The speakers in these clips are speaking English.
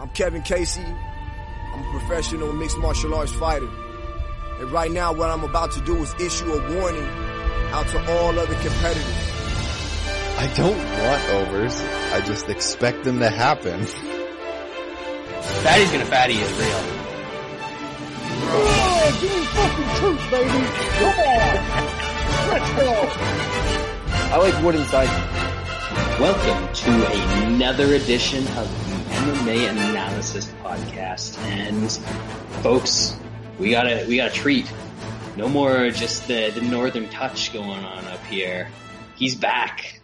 I'm Kevin Casey. I'm a professional mixed martial arts fighter. And right now what I'm about to do is issue a warning out to all other competitors. I don't want overs. I just expect them to happen. Fatty's gonna fatty is real. Oh, give me fucking truth, baby. Come on. Let's go. I like wooden side. Welcome to another edition of MMA Analysis Podcast, and folks, we got a treat. No more just the northern touch going on up here. He's back,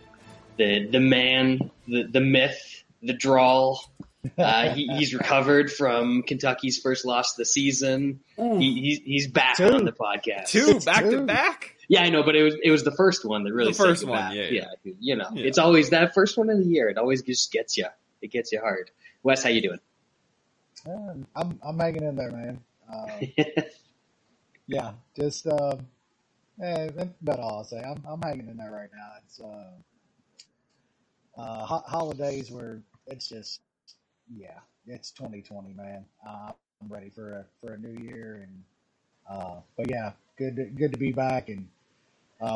the man, the myth, the drawl. He's recovered from Kentucky's first loss of the season. He's back on the podcast. Two back to back. Yeah, I know, but it was the first one that really the first one. Back. Yeah. You know, yeah. It's always that first one of the year. It always just gets you. It gets you hard. Wes, how you doing? I'm hanging in there, man. Yeah, just that's about all I'll say. I'm hanging in there right now. It's holidays where it's just it's 2020, man. I'm ready for a new year, and but yeah, good to be back and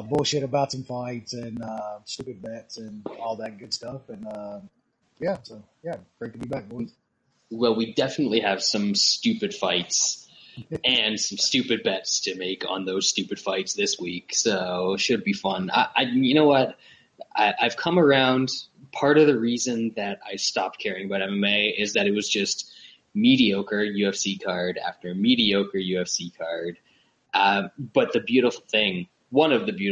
bullshit about some fights and stupid bets and all that good stuff, and so great to be back, boys. Well, we definitely have some stupid fights and some stupid bets to make on those stupid fights this week, so it should be fun. You know what? I've come around. Part of the reason that I stopped caring about MMA is that it was just mediocre UFC card after mediocre UFC card. But the beautiful thing, one of the few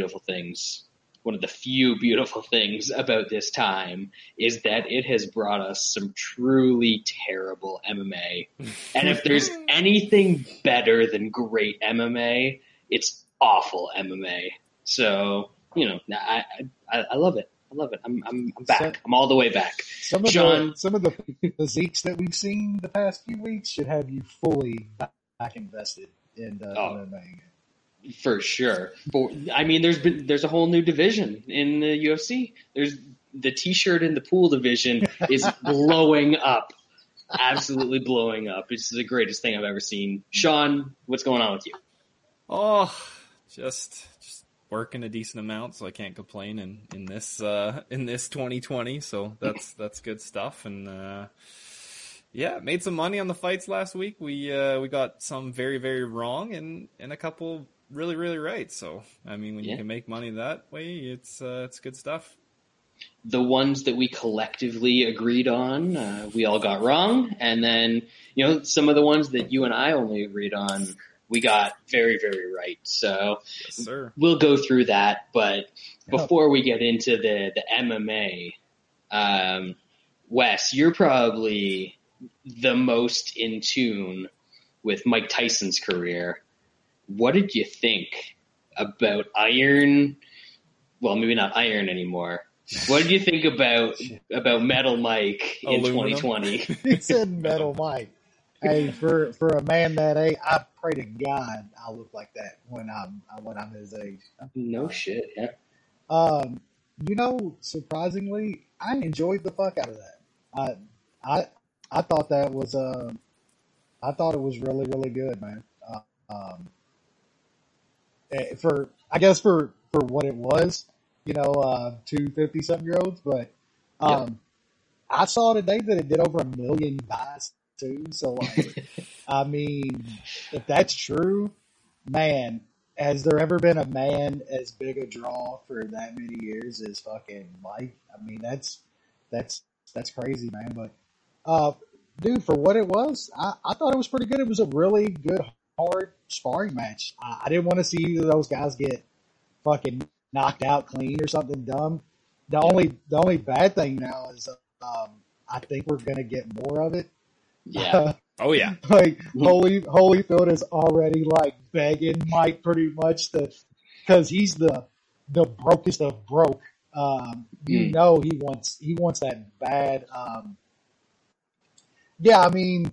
beautiful things about this time is that it has brought us some truly terrible MMA. And if there's anything better than great MMA, it's awful MMA. So, you know, I love it. I'm back. I'm all the way back. Some of the physiques that we've seen the past few weeks should have you fully back invested in MMA. For sure. I mean, there's a whole new division in the UFC. There's the T-shirt in the pool division is blowing up, absolutely blowing up. It's the greatest thing I've ever seen. Sean, what's going on with you? Oh, just working a decent amount, so I can't complain in this 2020. So that's good stuff. And yeah, made some money on the fights last week. We got some very very wrong and a couple really, really right. So, I mean, when you can make money that way, it's good stuff. The ones that we collectively agreed on, we all got wrong. And then, you know, some of the ones that you and I only agreed on, we got very, very right. So yes, sir. We'll go through that. But before we get into the MMA, Wes, you're probably the most in tune with Mike Tyson's career. What did you think about Iron? Well, maybe not Iron anymore. What did you think about Metal Mike in 2020? He said Metal Mike. Hey, for a man that age, I pray to God I look like that when I'm his age. No shit. Yeah. You know, surprisingly, I enjoyed the fuck out of that. I thought that was I thought it was really really good, man. For what it was, you know, 250-something-year-olds, but, I saw today that it did over 1 million buys too. So like, I mean, if that's true, man, has there ever been a man as big a draw for that many years as fucking Mike? I mean, that's crazy, man. But, dude, for what it was, I thought it was pretty good. It was a really good hard sparring match. I didn't want to see either of those guys get fucking knocked out clean or something dumb. The only bad thing now is I think we're gonna get more of it. Yeah. Oh yeah. Like Holyfield is already like begging Mike pretty much because he's the brokest of broke. You know he wants that bad. Yeah, I mean.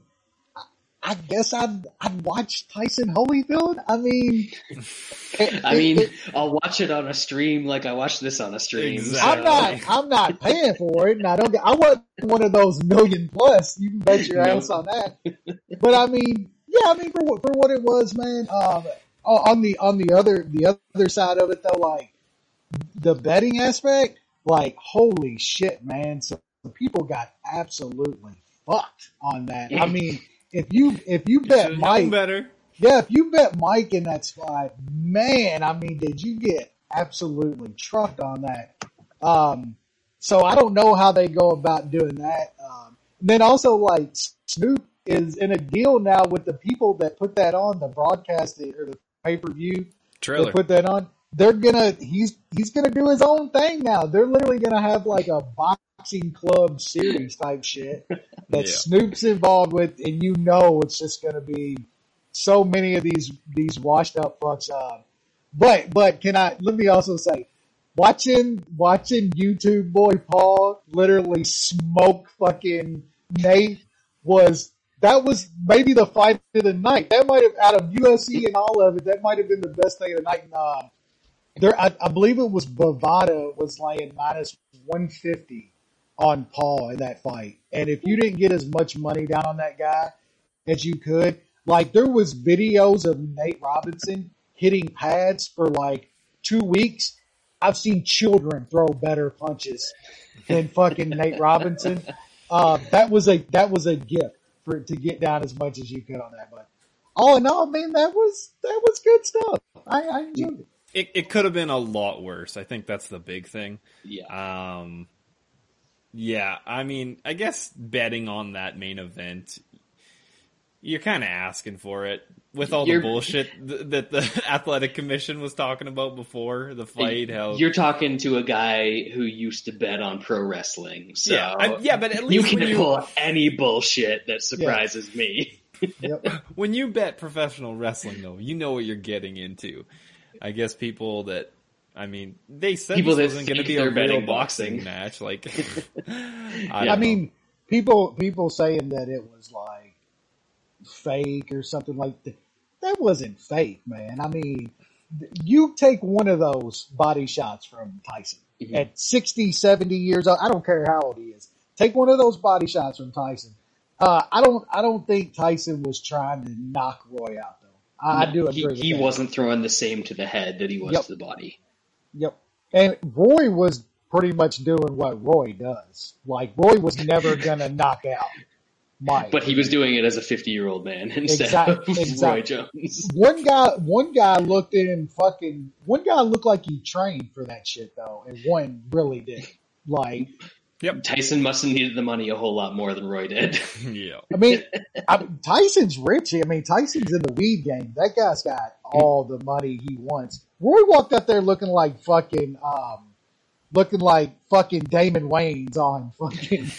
I guess I'd watch Tyson Holyfield. I mean, I'll watch it on a stream like I watched this on a stream. Exactly. I'm not paying for it, and I wasn't one of those million plus. You can bet your ass on that. But I mean, yeah, I mean for what it was, man. On the other side of it though, like the betting aspect, like holy shit, man. So people got absolutely fucked on that. Yeah. I mean. If you bet Mike, better. Yeah, if you bet Mike in that spot, man, I mean, did you get absolutely trucked on that? So I don't know how they go about doing that. Then also, like Snoop is in a deal now with the people that put that on the broadcast or the pay per view trailer. Put that on. They're gonna he's gonna do his own thing now. They're literally gonna have like a boxing club series type shit that Snoop's involved with, and you know it's just gonna be so many of these washed up fucks. But let me also say, watching YouTube boy Paul literally smoke fucking Nate was maybe the fight of the night. That might have out of UFC and all of it. That might have been the best thing of the night. I believe it was Bovada was laying -150 on Paul in that fight. And if you didn't get as much money down on that guy as you could, like there was videos of Nate Robinson hitting pads for like 2 weeks. I've seen children throw better punches than fucking Nate Robinson. That was a gift for to get down as much as you could on that. But all in all, man, that was good stuff. I enjoyed it. It could have been a lot worse. I think that's the big thing. Yeah. I mean, I guess betting on that main event, you're kind of asking for it with all the bullshit that the athletic commission was talking about before the fight. You're talking to a guy who used to bet on pro wrestling. So but at least you can pull any bullshit that surprises me. Yep. When you bet professional wrestling, though, you know what you're getting into. I guess people that, I mean, they said people this wasn't going to be a real boxing match. Like, I mean, people saying that it was like fake or something like that. That wasn't fake, man. I mean, you take one of those body shots from Tyson at 60, 70 years old. I don't care how old he is. Take one of those body shots from Tyson. I don't think Tyson was trying to knock Roy out. I do agree he wasn't throwing the same to the head that he was to the body. Yep. And Roy was pretty much doing what Roy does. Like, Roy was never going to knock out Mike. But he was doing it as a 50-year-old man instead of Roy Jones. One guy looked at him fucking – one guy looked like he trained for that shit, though, and one really did. Like – Yep. Tyson must have needed the money a whole lot more than Roy did. Yeah. I mean, Tyson's rich. I mean, Tyson's in the weed game. That guy's got all the money he wants. Roy walked up there looking like fucking Damon Wayans on fucking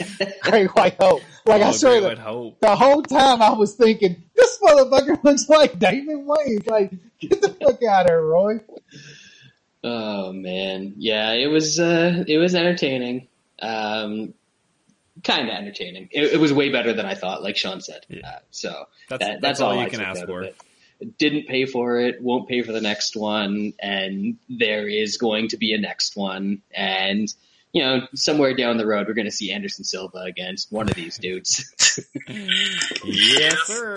Great White Hope. Like I swear, the whole time I was thinking, this motherfucker looks like Damon Wayans. Like, get the fuck out of here, Roy. Oh man, yeah, it was entertaining. Kind of entertaining. It was way better than I thought, like Sean said. Yeah. So that's all you can ask for. Didn't pay for it, won't pay for the next one, and there is going to be a next one. And, you know, somewhere down the road, we're going to see Anderson Silva against one of these dudes. Yes, sir.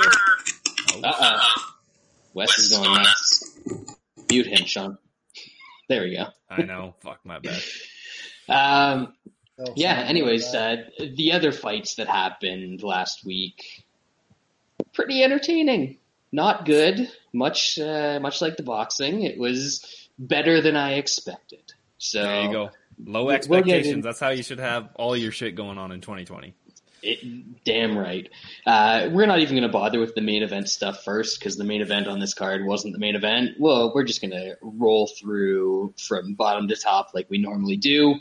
Uh-oh. Wes is going nuts. Mute him, Sean. There we go. I know. Fuck, my bad. Anyways, the other fights that happened last week, pretty entertaining. Not good, much like the boxing. It was better than I expected. So there you go. Low expectations. That's how you should have all your shit going on in 2020. Damn right. We're not even going to bother with the main event stuff first because the main event on this card wasn't the main event. Well, we're just going to roll through from bottom to top like we normally do.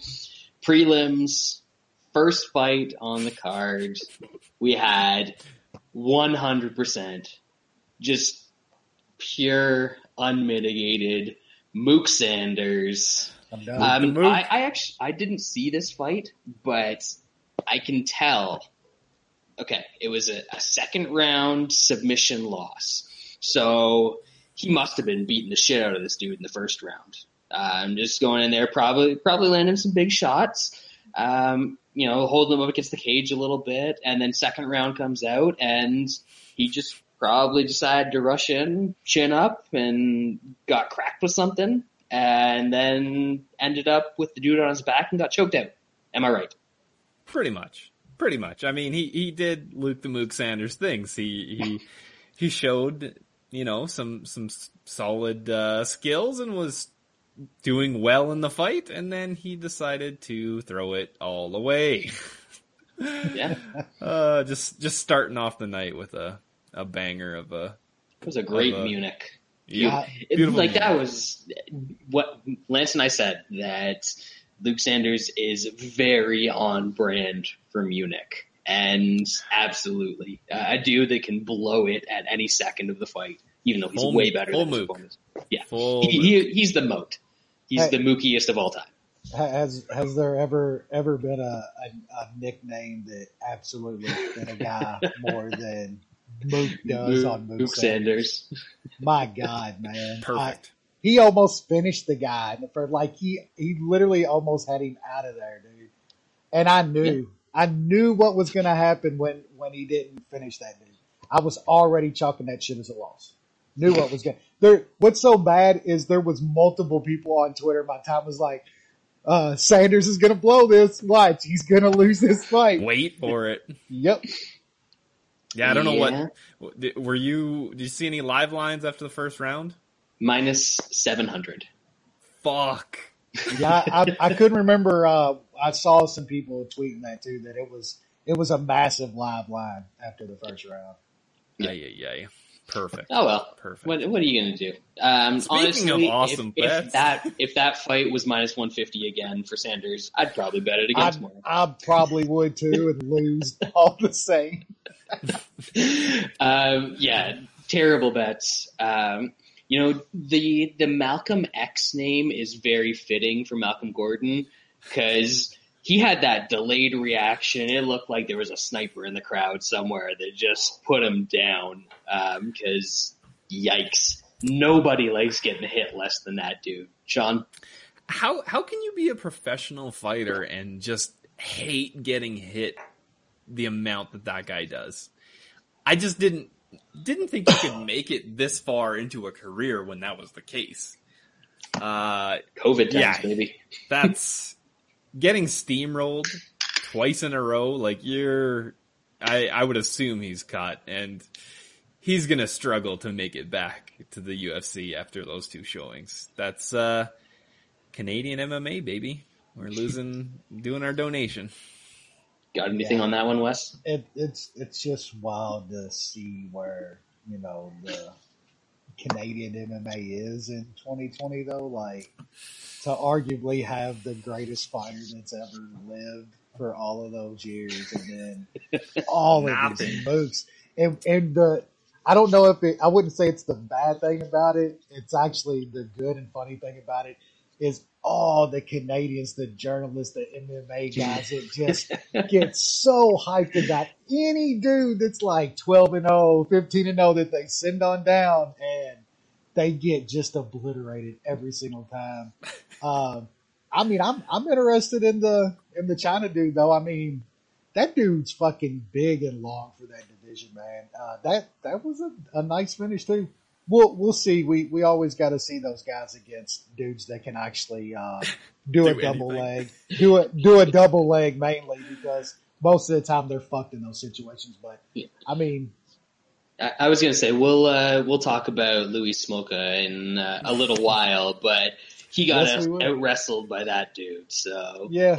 Prelims, first fight on the card, we had 100% just pure, unmitigated Mook Sanders. I didn't see this fight, but I can tell Okay, it was a second round submission loss. So he must have been beating the shit out of this dude in the first round. I'm just going in there, probably landing some big shots. You know, holding him up against the cage a little bit, and then second round comes out, and he just probably decided to rush in, chin up, and got cracked with something, and then ended up with the dude on his back and got choked out. Am I right? Pretty much. I mean, he did Luke the Mook Sanders things. He showed, you know, some solid skills and was doing well in the fight, and then he decided to throw it all away. Yeah. Just starting off the night with a banger of a... It was a great Munich. Yeah. Munich. That was what Lance and I said, that Luke Sanders is very on brand for Munich. And absolutely, a dude that can blow it at any second of the fight, even though he's way better than his opponents. Yeah. He's the moat. He's the mookiest of all time. Has there ever been a nickname that absolutely been a guy more than Mook does on Mook Sanders? My God, man. Perfect. He almost finished the guy in the first, like he literally almost had him out of there, dude. And I knew what was going to happen when he didn't finish that dude. I was already chalking that shit as a loss. Knew what was going to there. What's so bad is there was multiple people on Twitter. My time was like, Sanders is going to blow this. Watch. He's going to lose this fight. Wait for it. Yep. Yeah. I don't know what, did you see any live lines after the first round? Minus 700. Fuck. Yeah. I couldn't remember. I saw some people tweeting that too, that it was a massive live line after the first round. Yeah. Perfect. Oh well. Perfect. What are you gonna do? Speaking honestly, of awesome bets, if that fight was minus 150 again for Sanders, I'd probably bet it against Moore. I probably would too, and lose all the same. Yeah, terrible bets. You know, the Malcolm X name is very fitting for Malcolm Gordon because he had that delayed reaction. It looked like there was a sniper in the crowd somewhere that just put him down. Because yikes, nobody likes getting hit less than that dude. Sean, how can you be a professional fighter and just hate getting hit the amount that guy does? I just didn't think you could make it this far into a career when that was the case. COVID times, baby. That's. Getting steamrolled twice in a row, like I would assume he's caught, and he's going to struggle to make it back to the UFC after those two showings. That's Canadian MMA, baby. We're doing our donation. Got anything on that one, Wes? It's just wild to see where, you know, the Canadian MMA is in 2020, though. Like, to arguably have the greatest fighter that's ever lived for all of those years, and then all of these moves. And I don't know if I wouldn't say it's the bad thing about it. It's actually the good and funny thing about it is all the Canadians, the journalists, the MMA guys, it just gets so hyped about any dude that's like 12-0, 15-0 that they send on down, and they get just obliterated every single time. I mean, I'm interested in the China dude though. I mean, that dude's fucking big and long for that division, man. That was a nice finish too. We'll see. We always got to see those guys against dudes that can actually do a double leg, do a double leg mainly, because most of the time they're fucked in those situations. But I mean. I was going to say, we'll talk about Louis Smolka in a little while, but he got out-wrestled by that dude. So yeah.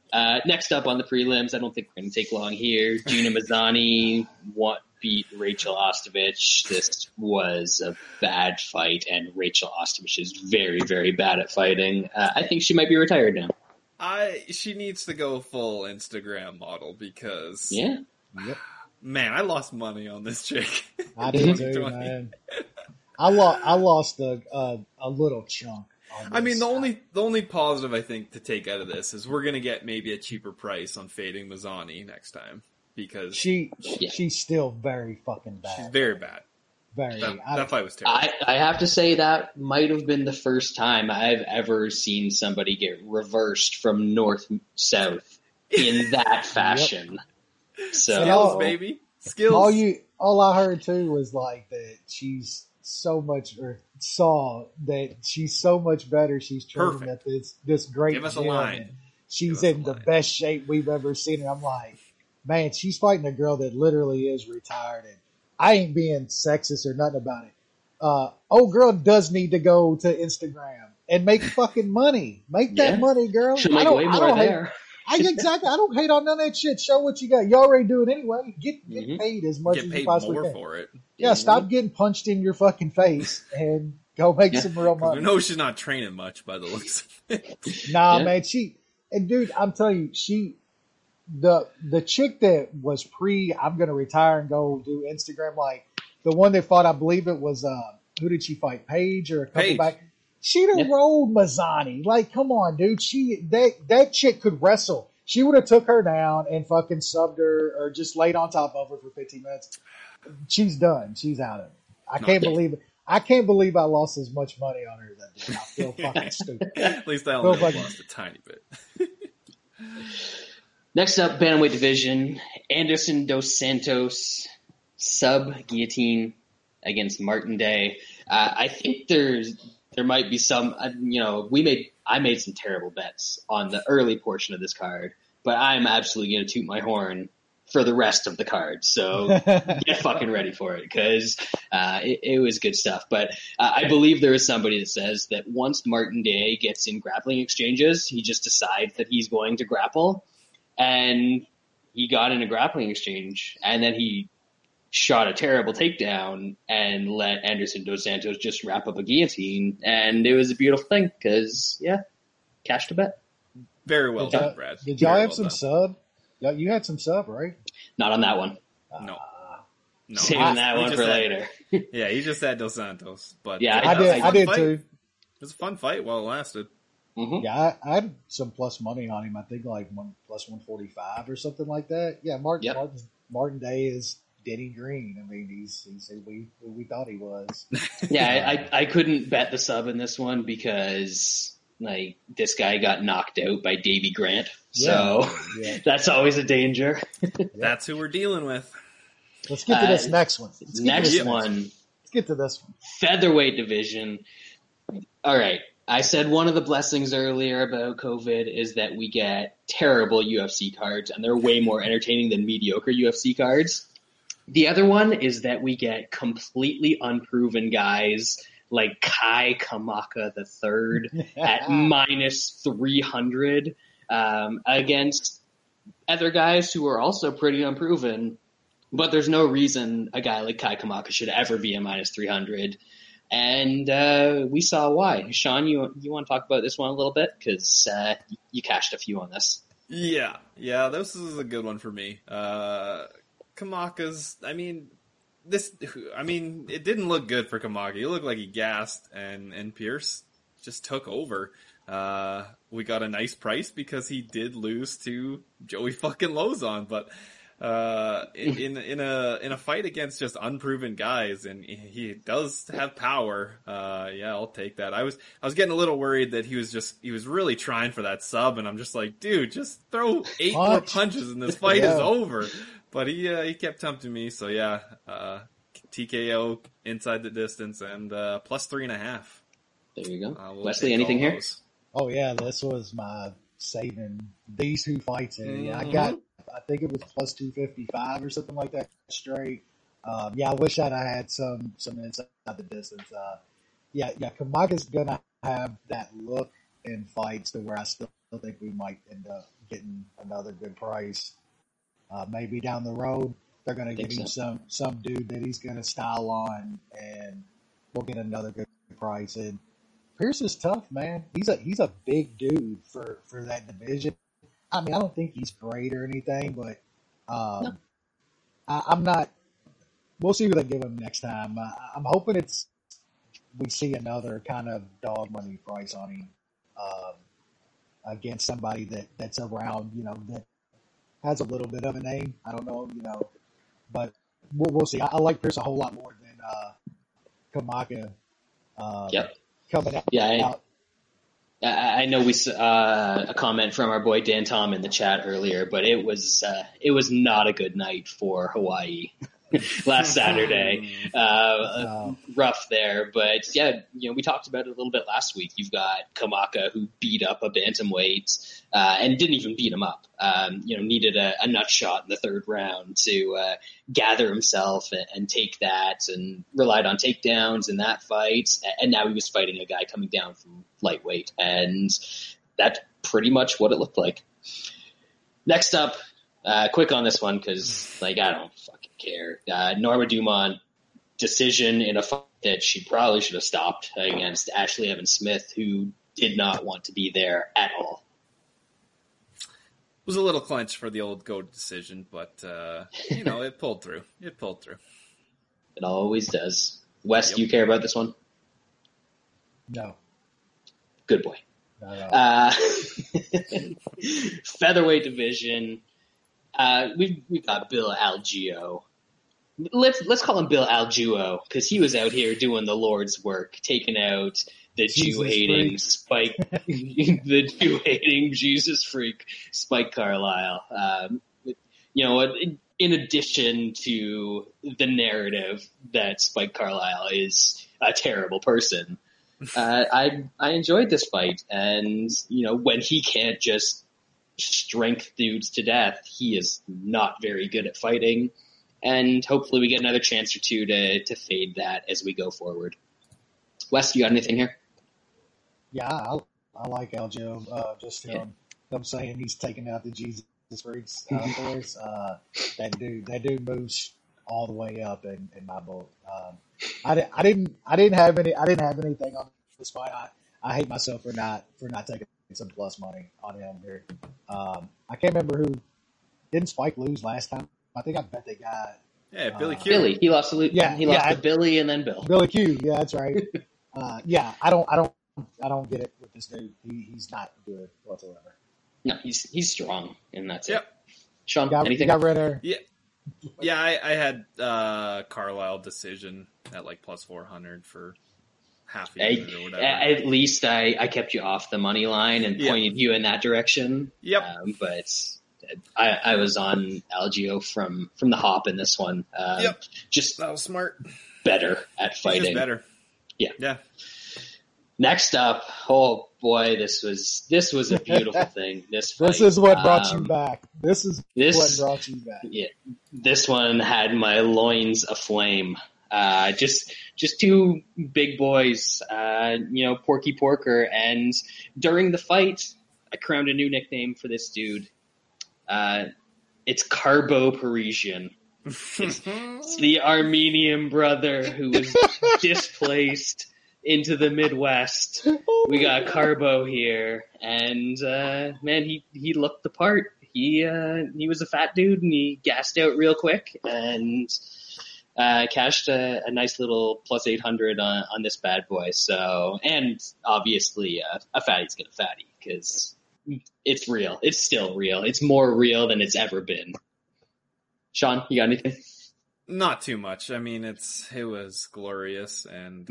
Next up on the prelims, I don't think we're going to take long here. Gina Mazzani beat Rachel Ostevich. This was a bad fight, and Rachel Ostevich is very, very bad at fighting. I think she might be retired now. She needs to go full Instagram model because... Yeah. Yep. Man, I lost money on this chick. I did too, man. I lost a little chunk I mean, the only positive I think to take out of this is we're gonna get maybe a cheaper price on fading Mazzani next time because she's still very fucking bad. She's very bad. That fight was terrible. I have to say that might have been the first time I've ever seen somebody get reversed from north south in that fashion. Yep. So skills, baby, skills. All I heard too was like that she's so much better. She's training at this great gym. Give us a line. She's in the best shape we've ever seen her. I'm like, man, she's fighting a girl that literally is retired, and I ain't being sexist or nothing about it. Old girl does need to go to Instagram and make fucking money. Make that money, girl. She'll make way more there. Exactly. I don't hate on none of that shit. Show what you got. You already do it anyway. Get paid as much as you possibly can. Get paid more for it. Yeah, stop getting punched in your fucking face and go make some real money. No, she's not training much by the looks of it. Nah, man. Dude, I'm telling you, the chick that was I'm going to retire and go do Instagram, like the one that fought, I believe it was, who did she fight? Paige or a couple back? She'd have rolled Mazzani. Like, come on, dude. That chick could wrestle. She would have took her down and fucking subbed her or just laid on top of her for 15 minutes. She's done. She's out of it. I can't believe I lost as much money on her that day. I feel fucking stupid. At least I only lost a tiny bit. Next up, bantamweight division, Anderson dos Santos, sub-guillotine against Martin Day. I think there might be some, I made some terrible bets on the early portion of this card, but I'm absolutely going to toot my horn for the rest of the card. So get fucking ready for it because it was good stuff. But I believe there is somebody that says that once Martin Day gets in grappling exchanges, he just decides that he's going to grapple. And he got in a grappling exchange, and then he shot a terrible takedown and let Anderson dos Santos just wrap up a guillotine. And it was a beautiful thing because, cashed a bet. Very well done, Brad. Did y'all have some sub? You had some sub, right? Not on that one. No. Saving that one for later. Yeah, he just had dos Santos. But yeah, I did too. It was a fun fight while it lasted. Mm-hmm. Yeah, I had some plus money on him. I think like plus 145 or something like that. Yeah, Martin Day is Denny Green. I mean, he's who we thought he was. Yeah, I couldn't bet the sub in this one because like this guy got knocked out by Davy Grant. So that's always a danger. That's who we're dealing with. Let's get to this next one. Let's get to this one. Featherweight division. All right. I said one of the blessings earlier about COVID is that we get terrible UFC cards, and they're way more entertaining than mediocre UFC cards. The other one is that we get completely unproven guys like Kai Kamaka III at minus 300 against other guys who are also pretty unproven, but there's no reason a guy like Kai Kamaka should ever be a minus 300. And we saw why. Sean, you want to talk about this one a little bit? Because you cashed a few on this. Yeah, this is a good one for me. Kamaka's, it didn't look good for Kamaka. It looked like he gassed, and Pierce just took over. We got a nice price because he did lose to Joey fucking Lozon, but... in a fight against just unproven guys, and he does have power. I'll take that. I was getting a little worried that he was really trying for that sub, and I'm just like, dude, just throw 8 more punches and this fight is over. But he kept tempting me, so TKO inside the distance and plus 3.5. There you go. Wesley, anything here? Oh yeah, this was my saving these 2 fights, and I got. I think it was plus 255 or something like that straight. I wish I had some insight out the distance. Kamaka's going to have that look in fights to where I still think we might end up getting another good price. Maybe down the road, they're going to give him some dude that he's going to style on, and we'll get another good price. And Pierce is tough, man. He's a big dude for that division. I mean, I don't think he's great or anything, but I'm not. We'll see what they give him next time. I'm hoping it's we see another kind of dog money price on him against somebody that's around, you know, that has a little bit of a name. I don't know, you know, but we'll see. I like Pierce a whole lot more than Kamaka coming out. Yeah, I know we saw a comment from our boy Dan Tom in the chat earlier, but it was not a good night for Hawaii last Saturday. Rough there, but yeah, you know, we talked about it a little bit last week. You've got Kamaka who beat up a bantamweight and didn't even beat him up. You know, needed a nut shot in the third round to gather himself and take that, and relied on takedowns in that fight. And now he was fighting a guy coming down from lightweight, and that's pretty much what it looked like. Next up, quick on this one because, like, I don't fucking care. Norma Dumont, decision in a fight that she probably should have stopped against Ashley Evans Smith, who did not want to be there at all. It was a little clinch for the old GOAT decision, but, you know, it pulled through. It pulled through. It always does. Wes, yep. Do you care about this one? No. Good boy. No. Featherweight division. We've got Bill Algeo. Let's call him Bill Algeo, because he was out here doing the Lord's work, taking out the Jew-hating Spike, the Jew-hating Jesus freak Spike Carlisle. You know, in addition to the narrative that Spike Carlisle is a terrible person, I enjoyed this fight. And, you know, when he can't just strength dudes to death, he is not very good at fighting. And hopefully we get another chance or two to fade that as we go forward. Wes, you got anything here? Yeah, I like Algeo. Just him saying he's taking out the Jesus freaks for us. That dude moves all the way up in my book. I didn't have anything on this fight. I hate myself for not taking some plus money on him here. I can't remember who. Didn't Spike lose last time? I think I bet they got. Yeah, Billy Q. Billy, he lost to Luke. Yeah, he lost to Billy and then Bill. Billy Q. Yeah, that's right. Yeah, I don't get it with this dude. He's not good whatsoever. No, he's strong, and that's it. Sean, anything? Got red hair. Yeah. I had Carlisle decision at like plus 400 for half a year or whatever. At least I kept you off the money line and pointed you in that direction. Yep, but. I was on Algeo from the hop in this one. Just that was smart. Better at fighting. Just better. Yeah. Next up, oh boy, this was a beautiful thing. This fight. This is what brought you back. This is what brought you back. Yeah, this one had my loins aflame. Just two big boys. You know, Porky Porker, and during the fight, I crowned a new nickname for this dude. It's Carbo Parisian. It's the Armenian brother who was displaced into the Midwest. We got Carbo here, and man, he looked the part. He was a fat dude, and he gassed out real quick, and cashed a nice little plus 800 on this bad boy. So, and obviously, a fatty's gonna fatty because. It's real. It's still real. It's more real than it's ever been. Sean, you got anything? Not too much. I mean, it was glorious, and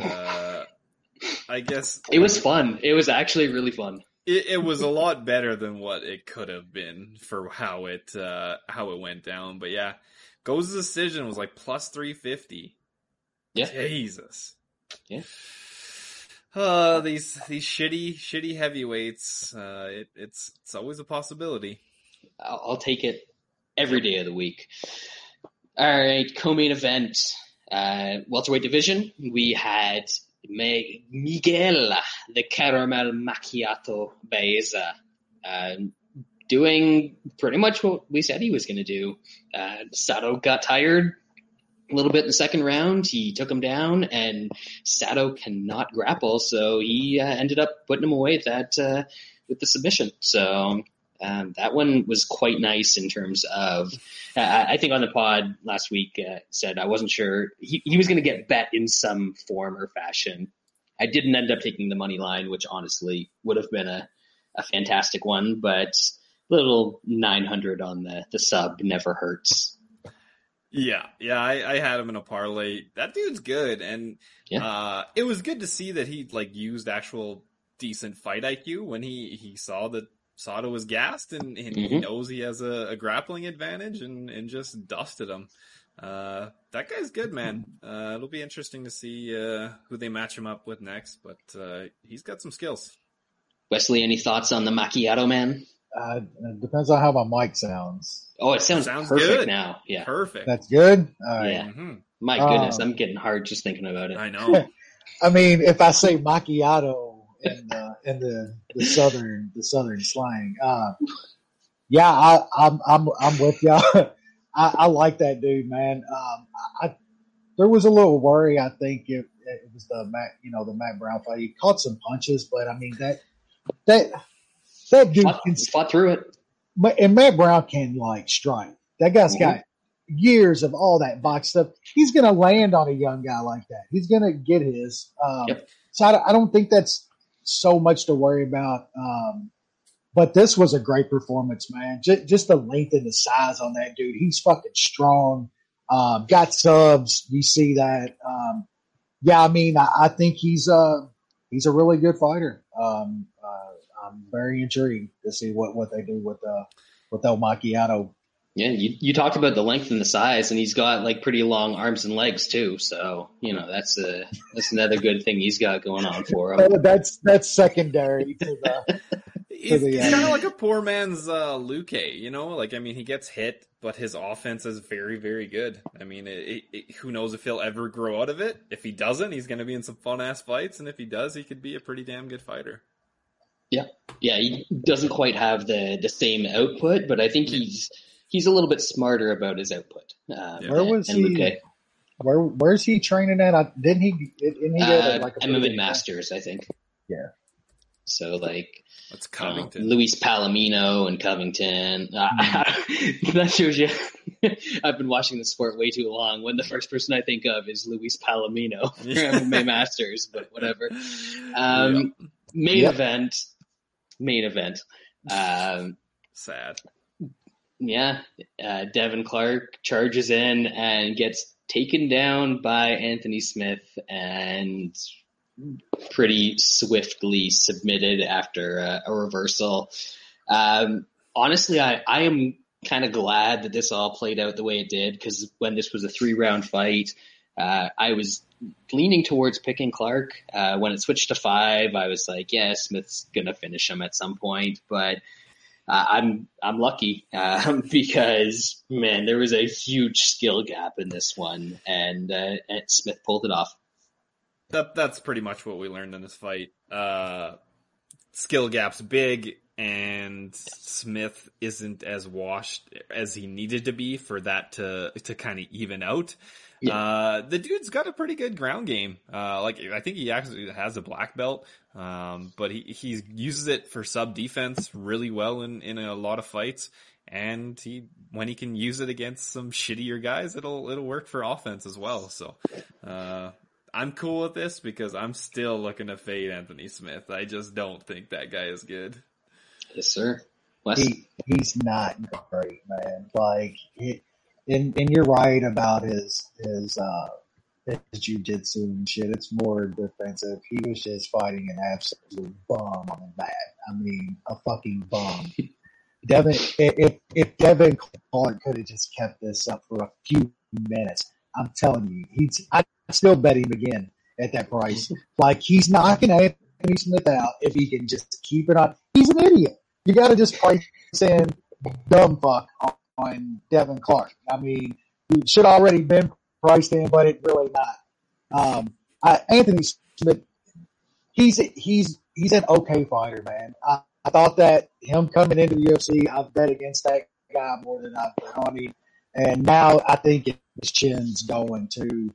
I guess it was fun. It was actually really fun. It was a lot better than what it could have been for how it went down. But yeah, Go's decision was like plus 350. Yeah, Jesus. Yeah. These shitty heavyweights. It's always a possibility. I'll take it every day of the week. All right, co-main event, welterweight division. We had Miguel the Caramel Macchiato Baeza doing pretty much what we said he was going to do. Sato got tired. A little bit in the second round, he took him down, and Sato cannot grapple, so he ended up putting him away with the submission. So that one was quite nice in terms of I think on the pod last week said I wasn't sure he was going to get bet in some form or fashion. I didn't end up taking the money line, which honestly would have been a fantastic one, but little 900 on the sub never hurts. Yeah, I had him in a parlay. That dude's good, and it was good to see that he used actual decent fight IQ when he saw that Sato was gassed, and he knows he has a grappling advantage, and just dusted him. That guy's good, man. It'll be interesting to see who they match him up with next, but he's got some skills. Wesley, any thoughts on the macchiato man? It depends on how my mic sounds. Oh, it sounds perfect good. Now. Yeah, perfect. That's good. All right. Yeah. Mm-hmm. My goodness, I'm getting hard just thinking about it. I know. I mean, if I say macchiato in the southern slang, yeah, I'm with y'all. I like that dude, man. There was a little worry. I think it was the Matt Brown fight. He caught some punches, but I mean that. That dude can fought through it. And Matt Brown can, strike. That guy's got years of all that box stuff. He's going to land on a young guy like that. He's going to get his. So I don't think that's so much to worry about. But this was a great performance, man. Just the length and the size on that dude. He's fucking strong. Got subs. You see that. I think he's a really good fighter. I'm very intrigued to see what they do with El Macchiato. Yeah, you talked about the length and the size, and he's got pretty long arms and legs too. So that's another good thing he's got going on for him. That's secondary to the. He's kind of like a poor man's Luque, he gets hit, but his offense is very, very good. I mean, who knows if he'll ever grow out of it? If he doesn't, he's going to be in some fun ass fights, and if he does, he could be a pretty damn good fighter. Yeah, he doesn't quite have the same output, but I think he's a little bit smarter about his output. Where's he training at? Didn't he go to MMA Masters, I think. Yeah. So that's Covington. Luis Palomino and Covington. That shows you. I've been watching the sport way too long. When the first person I think of is Luis Palomino for MMA Masters, but whatever. Main event. Sad. Yeah. Devin Clark charges in and gets taken down by Anthony Smith and pretty swiftly submitted after a reversal. Honestly, I am kind of glad that this all played out the way it did, because when this was a 3-round fight, I was leaning towards picking Clark. When it switched to 5, I was like, yeah, Smith's going to finish him at some point. But I'm lucky because, man, there was a huge skill gap in this one, and Smith pulled it off. That's pretty much what we learned in this fight. Skill gap's big, and Smith isn't as washed as he needed to be for that to kind of even out. Yeah. The dude's got a pretty good ground game. I think he actually has a black belt, but he uses it for sub defense really well in a lot of fights. And when he can use it against some shittier guys, it'll work for offense as well. So, I'm cool with this because I'm still looking to fade Anthony Smith. I just don't think that guy is good. Yes, sir. He's not great, man. And you're right about his jiu-jitsu and shit. It's more defensive. He was just fighting an absolute bum on the mat. I mean, a fucking bum. Devin, if Devin Clark could have just kept this up for a few minutes, I'm telling you, I'd still bet him again at that price. He's not going to Anthony Smith out if he can just keep it on. He's an idiot. You got to just price in dumb fuck on Devin Clark. I mean, it should already been priced in, but it really not. Anthony Smith, he's an okay fighter, man. I thought that him coming into the UFC, I've bet against that guy more than I've bet on him, and now I think his chin's going too.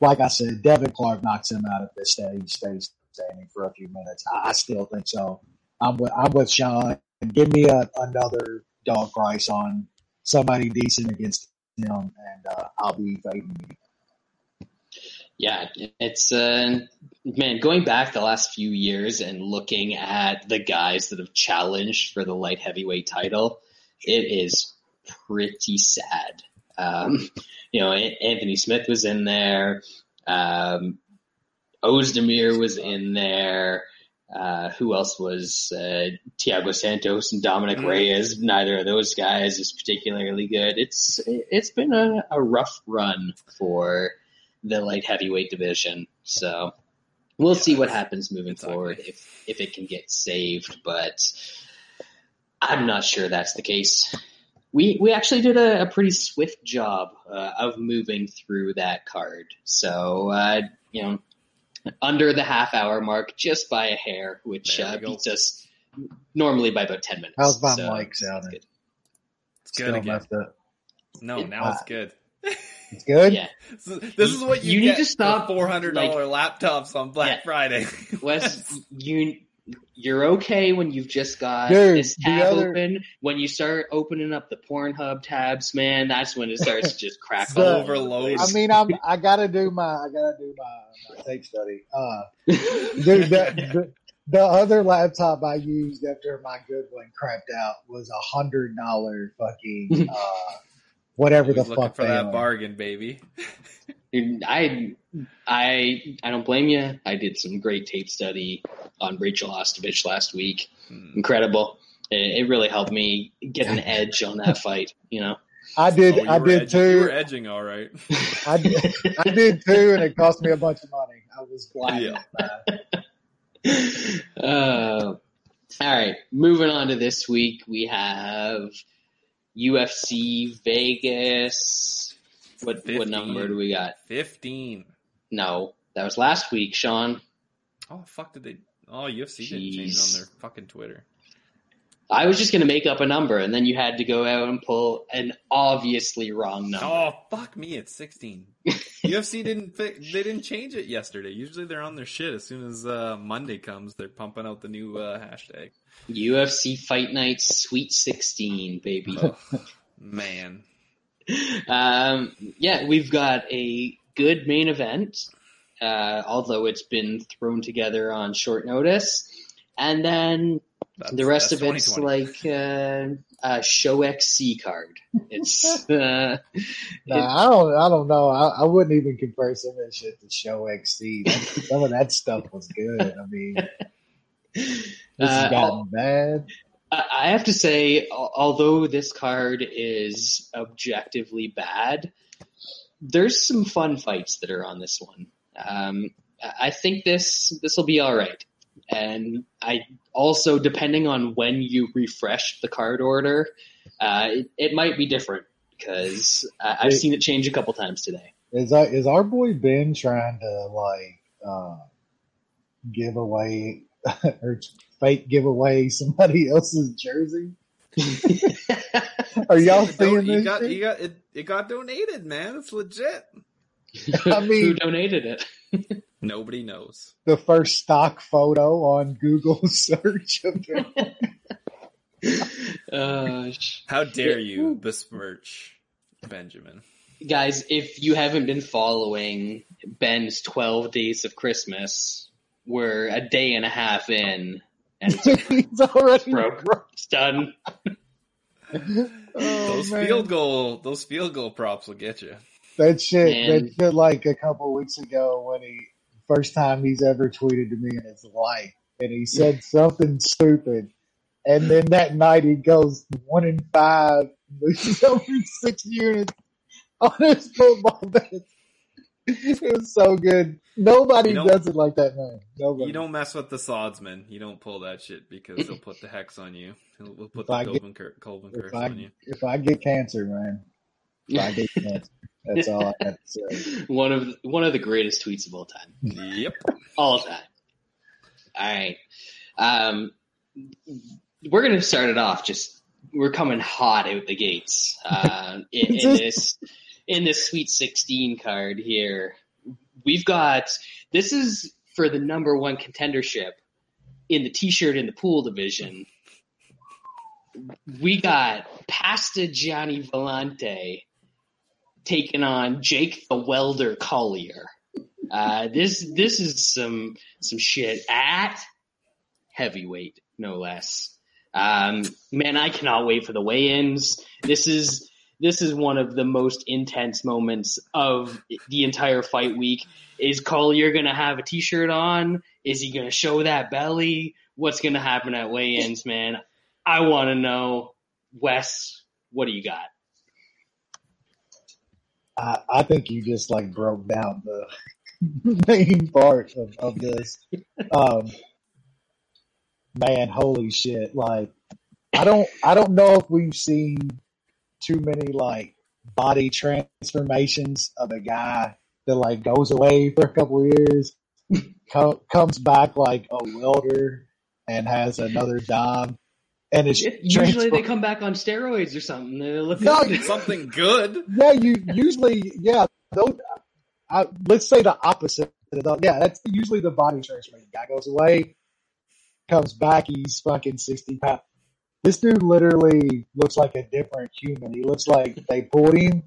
Like I said, Devin Clark knocks him out at this stage, stays standing for a few minutes. I still think so. I'm with Sean. Give me another dog price on somebody decent against him, and I'll be fighting you. Yeah, it's man, going back the last few years and looking at the guys that have challenged for the light heavyweight title, it is pretty sad. You know, Anthony Smith was in there. Ozdemir was in there. Who else was Thiago Santos and Dominic Reyes? Neither of those guys is particularly good. It's been a rough run for the light heavyweight division. So we'll see what happens moving forward if it can get saved, but I'm not sure that's the case. We actually did a pretty swift job of moving through that card. So, you know, under the half-hour mark, just by a hair, which beats us normally by about 10 minutes. How's my mic sounding? It's good again. No, now it's good. It's good? Yeah. So this is what you get need to stop $400 laptops on Black Friday. Wes, you're okay when you've just got this tab open. When you start opening up the Pornhub tabs, man, that's when it starts to just crack overload. I mean, I gotta do my tape study. Dude, the other laptop I used after my good one crapped out was $100 fucking whatever the fuck for that bargain, baby. Dude, I don't blame you. I did some great tape study on Rachel Ostevich last week. Incredible. It really helped me get an edge on that fight, you know. I did too. You were edging all right. I did too, and it cost me a bunch of money. I was blinded. Yeah. All right, moving on to this week, we have UFC Vegas. What number do we got? 15. No, that was last week, Sean. Oh, fuck, did they... Oh, UFC didn't change on their fucking Twitter. I was just going to make up a number, and then you had to go out and pull an obviously wrong number. Oh, fuck me, it's 16. UFC didn't change it yesterday. Usually they're on their shit. As soon as Monday comes, they're pumping out the new hashtag. UFC Fight Night Sweet 16, baby. Oh, man. Yeah, we've got a good main event, although it's been thrown together on short notice. And then the rest of it's like a Show XC card. It's I don't know. I wouldn't even compare some of that shit to Show XC. Some of that stuff was good. I mean, this has gotten bad. I have to say, although this card is objectively bad, there's some fun fights that are on this one. I think this will be all right. And I also, depending on when you refresh the card order, it might be different because I've seen it change a couple times today. Is our boy Ben trying to give away or fake give away somebody else's jersey? Are y'all seeing this? It got donated, man. It's legit. I mean, who donated it? Nobody knows. The first stock photo on Google search of how dare you besmirch Benjamin. Guys, if you haven't been following Ben's 12 Days of Christmas, we're a day and a half in. And he's already broke. It's done. Those field goal props will get you. That shit, like a couple weeks ago when first time he's ever tweeted to me in his life, and he said something stupid, and then that night he goes 1-5, loses over 6 units on his football bet. It was so good. Nobody does it like that, man. Nobody. You don't mess with the odds, man. You don't pull that shit because he'll put the hex on you. He'll put the Colvin curse on you. If I get cancer, man. If I get cancer. That's all I have to say. One of the greatest tweets of all time. Yep. All time. All right. We're going to start it off. We're coming hot out the gates. In this Sweet 16 card here, we've got, this is for the number one contendership in the t-shirt in the pool division. We got Pasta Johnny Vellante taking on Jake the Welder Collier. This is some shit at heavyweight, no less. Man, I cannot wait for the weigh-ins. This is one of the most intense moments of the entire fight week. Is Collier going to have a T-shirt on? Is he going to show that belly? What's going to happen at weigh-ins, man? I want to know. Wes, what do you got? I think you just, like, broke down the main part of this. Man, holy shit. Like, I don't know if we've seen too many, like, body transformations of a guy that, like, goes away for a couple of years, comes back like a welder and has another job. And it's usually they come back on steroids or something. They look like something good. Yeah, let's say the opposite. Yeah, that's usually the body transformation. Guy goes away, comes back, he's fucking 60 pounds. This dude literally looks like a different human. He looks like they pulled him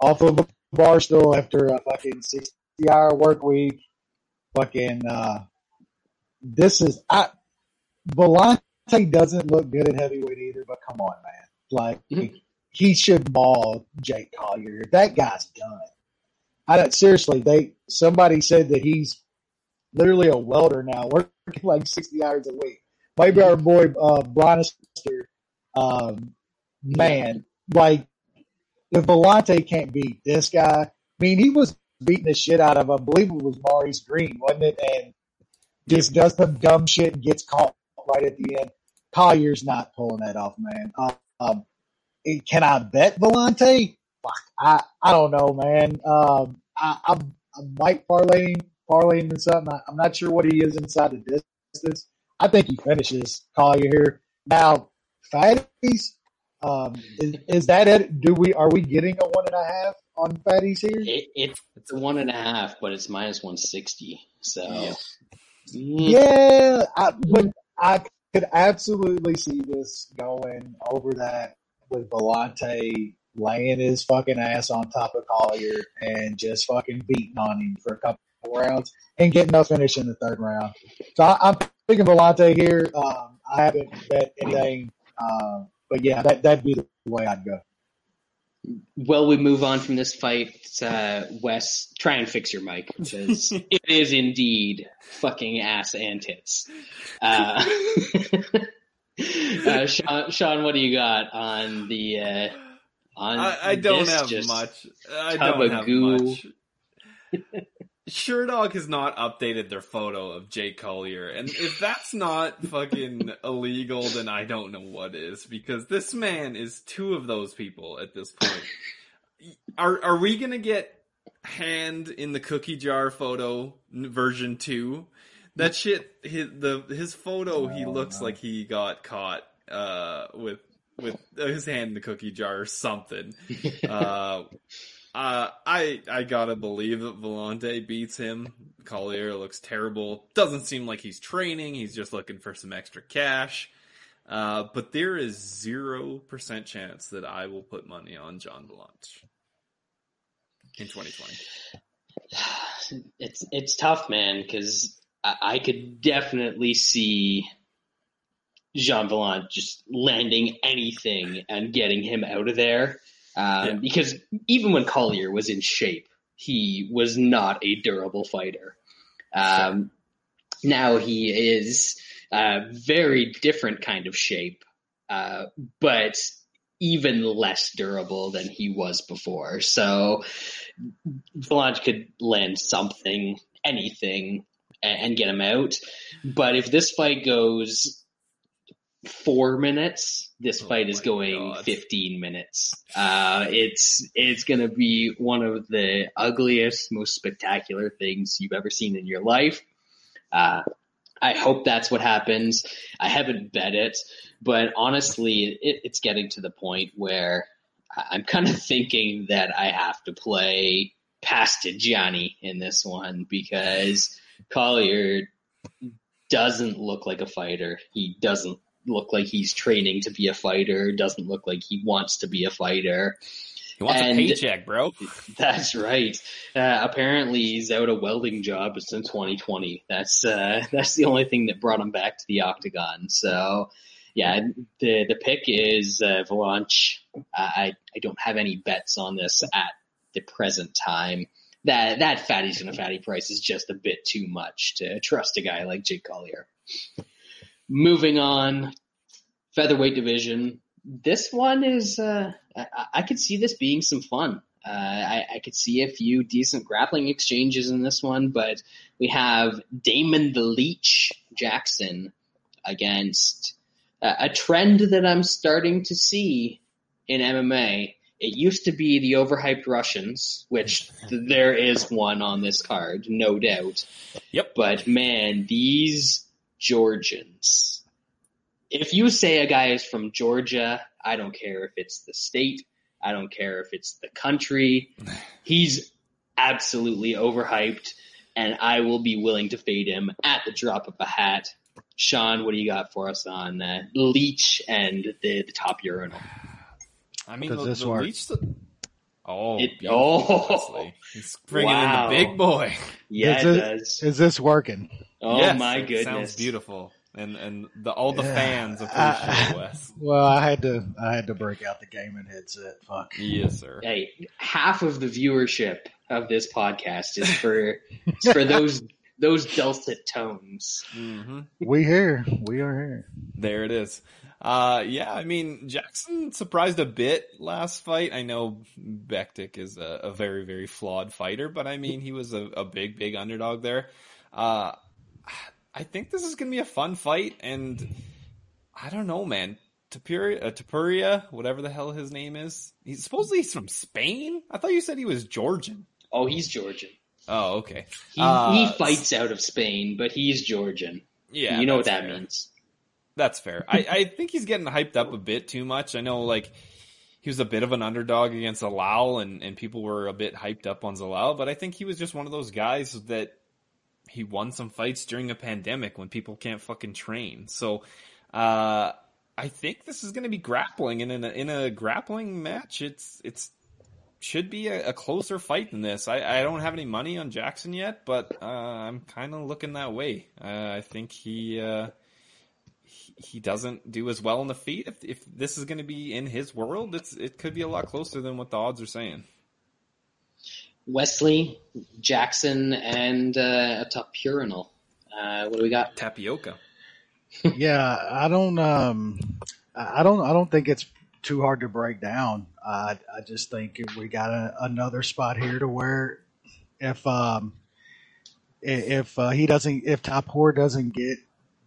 off of a bar stool after a fucking 60-hour work week. Fucking, Volante doesn't look good at heavyweight either, but come on, man. Like, he should maul Jake Collier. That guy's done. Seriously, somebody said that he's literally a welder now, working like 60 hours a week. Maybe our boy Bronnister, man, like, if Volante can't beat this guy, I mean, he was beating the shit out of, I believe it was Maurice Green, wasn't it? And just does some dumb shit and gets caught right at the end. Collier's not pulling that off, man. Can I bet Volante? Fuck, I don't know, man. I might parlay him in something. I'm not sure what he is inside the distance. I think he finishes Collier here. Now, Fatties, is that it? Are we getting a 1.5 on Fatties here? It's a 1.5, but it's minus 160. So, yeah, but I could absolutely see this going over that with Volante laying his fucking ass on top of Collier and just fucking beating on him for a couple rounds and getting a finish in the third round. So I'm picking Volante here. I haven't bet anything, but yeah, that'd be the way I'd go. Well, we move on from this fight. Wes, try and fix your mic because it is indeed fucking ass and tits. Sean, what do you got on the? I don't have much. Sherdog has not updated their photo of Jake Collier, and if that's not fucking illegal, then I don't know what is, because this man is two of those people at this point. Are we gonna get hand in the cookie jar photo version 2? That shit, his photo, he looks like he got caught with his hand in the cookie jar or something. I gotta believe that Volante beats him. Collier looks terrible. Doesn't seem like he's training. He's just looking for some extra cash. But there is 0% chance that I will put money on John Volante in 2020. It's tough, man, because I could definitely see John Volante just landing anything and getting him out of there. Because even when Collier was in shape, he was not a durable fighter. Now he is a very different kind of shape, but even less durable than he was before. So Volante could land something, anything, and get him out. But if this fight goes 4 minutes, this fight is going 15 minutes. It's going to be one of the ugliest, most spectacular things you've ever seen in your life. I hope that's what happens. I haven't bet it, but honestly, it's getting to the point where I'm kind of thinking that I have to play Pastigiani in this one, because Collier doesn't look like a fighter. He doesn't look like he's training to be a fighter, doesn't look like he wants to be a fighter. He wants a paycheck, bro. That's right. Apparently, he's out a welding job since 2020. That's the only thing that brought him back to the octagon. So, yeah, the pick is Valanche. I don't have any bets on this at the present time. That fatty's gonna fatty price is just a bit too much to trust a guy like Jake Collier. Moving on, featherweight division. This one is I could see this being some fun. I could see a few decent grappling exchanges in this one, but we have Damon the Leech Jackson against a trend that I'm starting to see in MMA. It used to be the overhyped Russians, which there is one on this card, no doubt. Yep. But, man, these Georgians. If you say a guy is from Georgia, I don't care if it's the state. I don't care if it's the country. He's absolutely overhyped, and I will be willing to fade him at the drop of a hat. Sean, what do you got for us on Leech and the top urinal? I mean, the Leech... He's bringing in the big boy. Yeah, it does. Is this working? Oh, yes, my goodness. Sounds beautiful. And all the fans appreciate Wes. Well, I had to break out the gaming headset. Fuck. Yes, sir. Hey, half of the viewership of this podcast is for those dulcet tones. Mm-hmm. We are here. There it is. Yeah, I mean, Jackson surprised a bit last fight. I know Bektic is a very, very flawed fighter, but I mean, he was a big, big underdog there. I think this is going to be a fun fight, and I don't know, man. Topuria, whatever the hell his name is. He's supposedly from Spain? I thought you said he was Georgian. Oh, he's Georgian. Oh, okay. He fights out of Spain, but he's Georgian. Yeah. You know what that means. That's fair. I think he's getting hyped up a bit too much. I know, like, he was a bit of an underdog against Zalal, and people were a bit hyped up on Zalal, but I think he was just one of those guys that he won some fights during a pandemic when people can't fucking train. So, I think this is going to be grappling, and in a grappling match, it's should be a closer fight than this. I don't have any money on Jackson yet, but I'm kind of looking that way. I think he doesn't do as well on the feet. If this is going to be in his world, it could be a lot closer than what the odds are saying. Wesley, Jackson, and a Topurinal. What do we got? Tapioca. Yeah, I don't think it's too hard to break down. I just think we got another spot here to where if Tapor doesn't get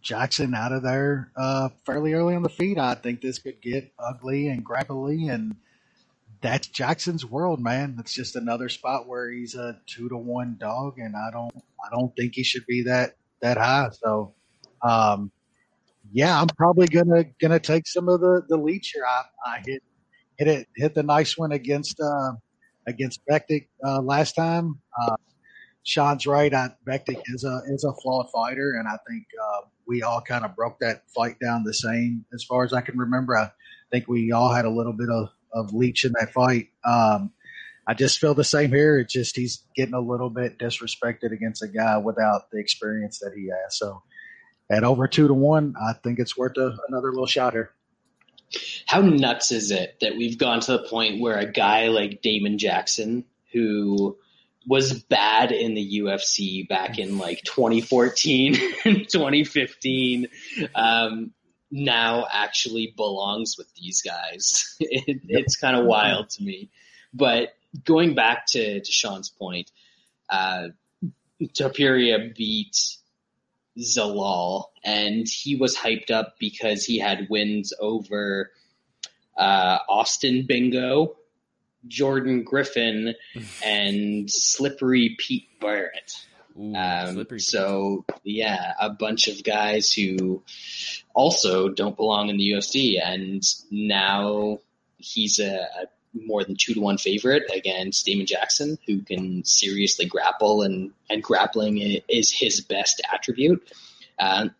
Jackson out of there fairly early on the feet, I think this could get ugly and grapply, and that's Jackson's world, man. It's just another spot where he's a 2-1 dog, and I don't think he should be that high. So, yeah, I'm probably gonna take some of the Leech here. I hit the nice one against Bektic last time. Sean's right. Bektic is a flawed fighter, and I think we all kind of broke that fight down the same as far as I can remember. I think we all had a little bit of Leech in that fight. I just feel the same here. It's just he's getting a little bit disrespected against a guy without the experience that he has. So at over 2-1, I think it's worth another little shot here. How nuts is it that we've gone to the point where a guy like Damon Jackson, who was bad in the UFC back in like 2014 and 2015, now actually belongs with these guys. It's kind of wild to me. But going back to Sean's point, Topuria beat Zalal, and he was hyped up because he had wins over Austin Bingo, Jordan Griffin, and Slippery Pete Barrett. Ooh, so, yeah, a bunch of guys who also don't belong in the UFC, and now he's a more than 2-1 favorite against Damon Jackson, who can seriously grapple, and grappling is his best attribute. I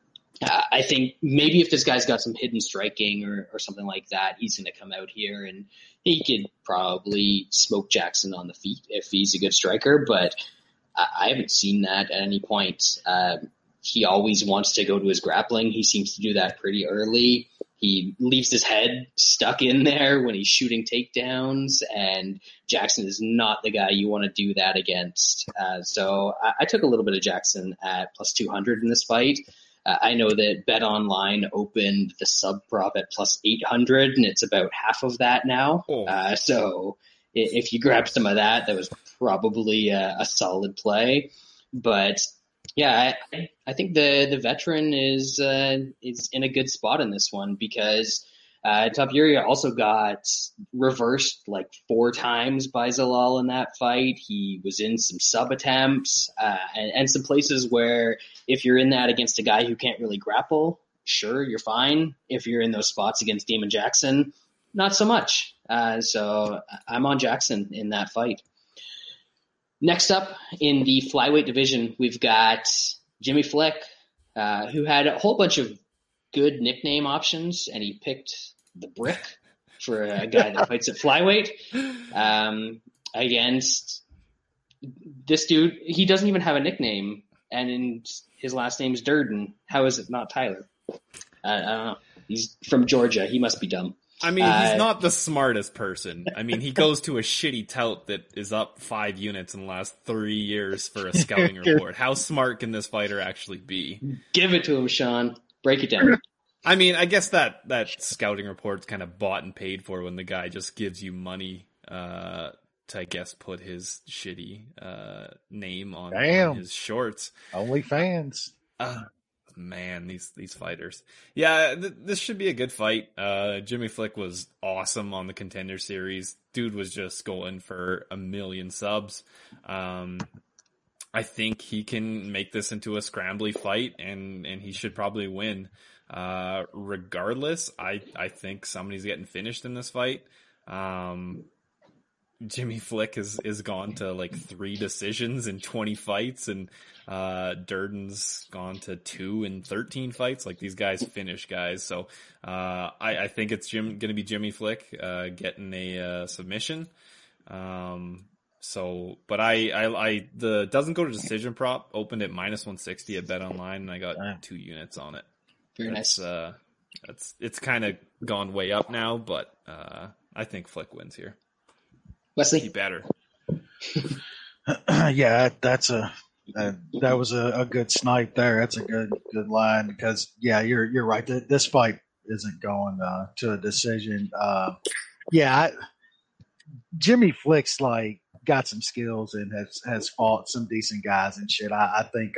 think maybe if this guy's got some hidden striking or something like that, he's going to come out here and he could probably smoke Jackson on the feet if he's a good striker, but I haven't seen that at any point. He always wants to go to his grappling. He seems to do that pretty early. He leaves his head stuck in there when he's shooting takedowns, and Jackson is not the guy you want to do that against. So I took a little bit of Jackson at plus 200 in this fight. I know that BetOnline opened the sub prop at plus 800, and it's about half of that now. So if you grab some of that, that was probably a solid play. But yeah, I think the veteran is in a good spot in this one because Topuria also got reversed like four times by Zalal in that fight. He was in some sub attempts and some places where if you're in that against a guy who can't really grapple, sure, you're fine. If you're in those spots against Damon Jackson, not so much. So I'm on Jackson in that fight. Next up in the flyweight division, we've got Jimmy Flick, who had a whole bunch of good nickname options, and he picked the Brick for a guy that fights at flyweight. Against this dude, he doesn't even have a nickname, and his last name's Durden. How is it not Tyler? I don't know. He's from Georgia. He must be dumb. I mean, he's not the smartest person. I mean, he goes to a shitty tout that is up 5 units in the last 3 years for a scouting report. How smart can this fighter actually be? Give it to him, Sean. Break it down. I mean, I guess that scouting report's kind of bought and paid for when the guy just gives you money to, I guess, put his shitty name on his shorts. OnlyFans. Man, these fighters. Yeah, this should be a good fight. Jimmy Flick was awesome on the Contender Series. Dude was just going for a million subs. I think he can make this into a scrambly fight, and he should probably win. Regardless, I think somebody's getting finished in this fight. Jimmy Flick is gone to like 3 decisions in 20 fights, and Durden's gone to 2 in 13 fights. Like, these guys finish guys. So I think it's going to be Jimmy Flick getting a submission. So, but the doesn't go to decision prop opened at minus 160 at BetOnline, and I got 2 units on it. Very nice. It's kind of gone way up now, but I think Flick wins here. Wesley, you better. Yeah, that was a good snipe there. That's a good line because yeah, you're right. This fight isn't going to a decision. Jimmy Flick's like got some skills and has fought some decent guys and shit. I think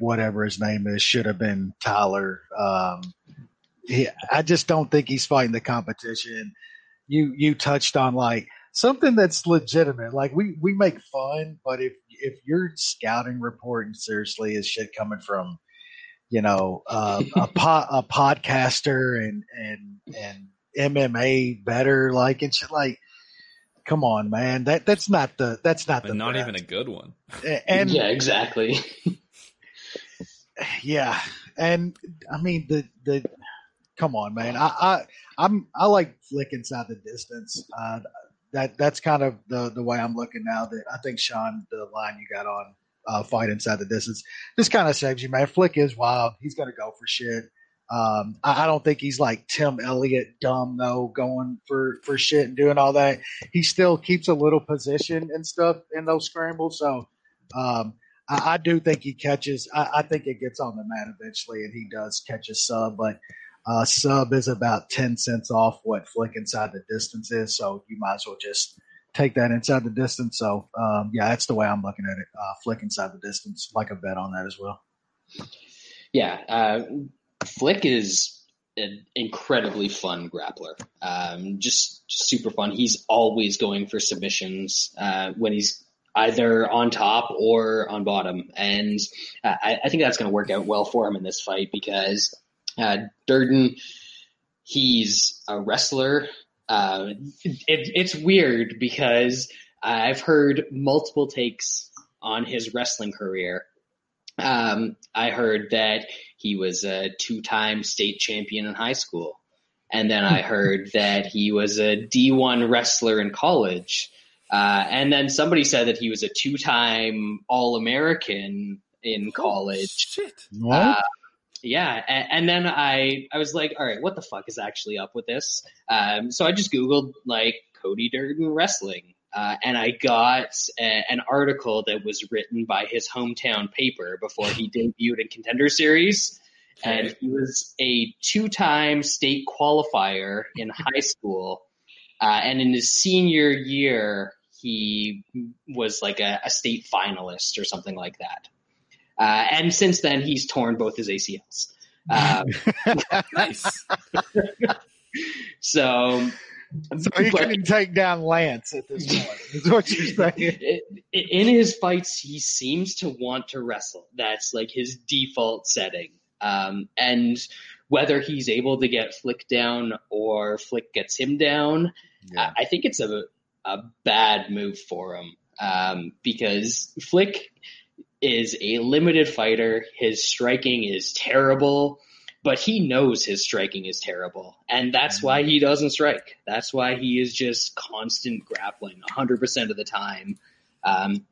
whatever his name is should have been Tyler. I just don't think he's fighting the competition. You touched on like something that's legitimate. Like we make fun, but if your scouting report and seriously is shit coming from, you know, a podcaster and MMA better like and shit like, come on, man, that's not even a good one. And yeah, exactly. Yeah, and I mean the. Come on, man. I like Flick inside the distance. That's kind of the way I'm looking now. That I think, Sean, the line you got on fight inside the distance, this kind of saves you, man. Flick is wild. He's going to go for shit. I don't think he's like Tim Elliott dumb, though, going for shit and doing all that. He still keeps a little position and stuff in those scrambles. So I do think he catches. I think it gets on the mat eventually, and he does catch a sub, but – sub is about 10 cents off what Flick inside the distance is, so you might as well just take that inside the distance. So, that's the way I'm looking at it. Flick inside the distance, like a bet on that as well. Yeah, Flick is an incredibly fun grappler, just super fun. He's always going for submissions when he's either on top or on bottom, and I think that's going to work out well for him in this fight because – Durden, he's a wrestler. It's weird because I've heard multiple takes on his wrestling career. I heard that he was a 2-time state champion in high school. And then I heard that he was a D1 wrestler in college. And then somebody said that he was a two-time All-American in college. Oh, shit. What? Yeah. And then I was like, all right, what the fuck is actually up with this? So I just Googled, like, Cody Durden wrestling. And I got an article that was written by his hometown paper before he debuted in Contender Series. Okay. And he was a two-time state qualifier in high school. And in his senior year, he was like a state finalist or something like that. And since then, he's torn both his ACLs. Nice. So he couldn't take down Lance at this point, is what you're saying. In his fights, he seems to want to wrestle. That's like his default setting. And whether he's able to get Flick down or Flick gets him down, yeah. I think it's a bad move for him because Flick is a limited fighter. His striking is terrible. But he knows his striking is terrible, and that's why he doesn't strike. That's why he is just constant grappling 100% of the time. And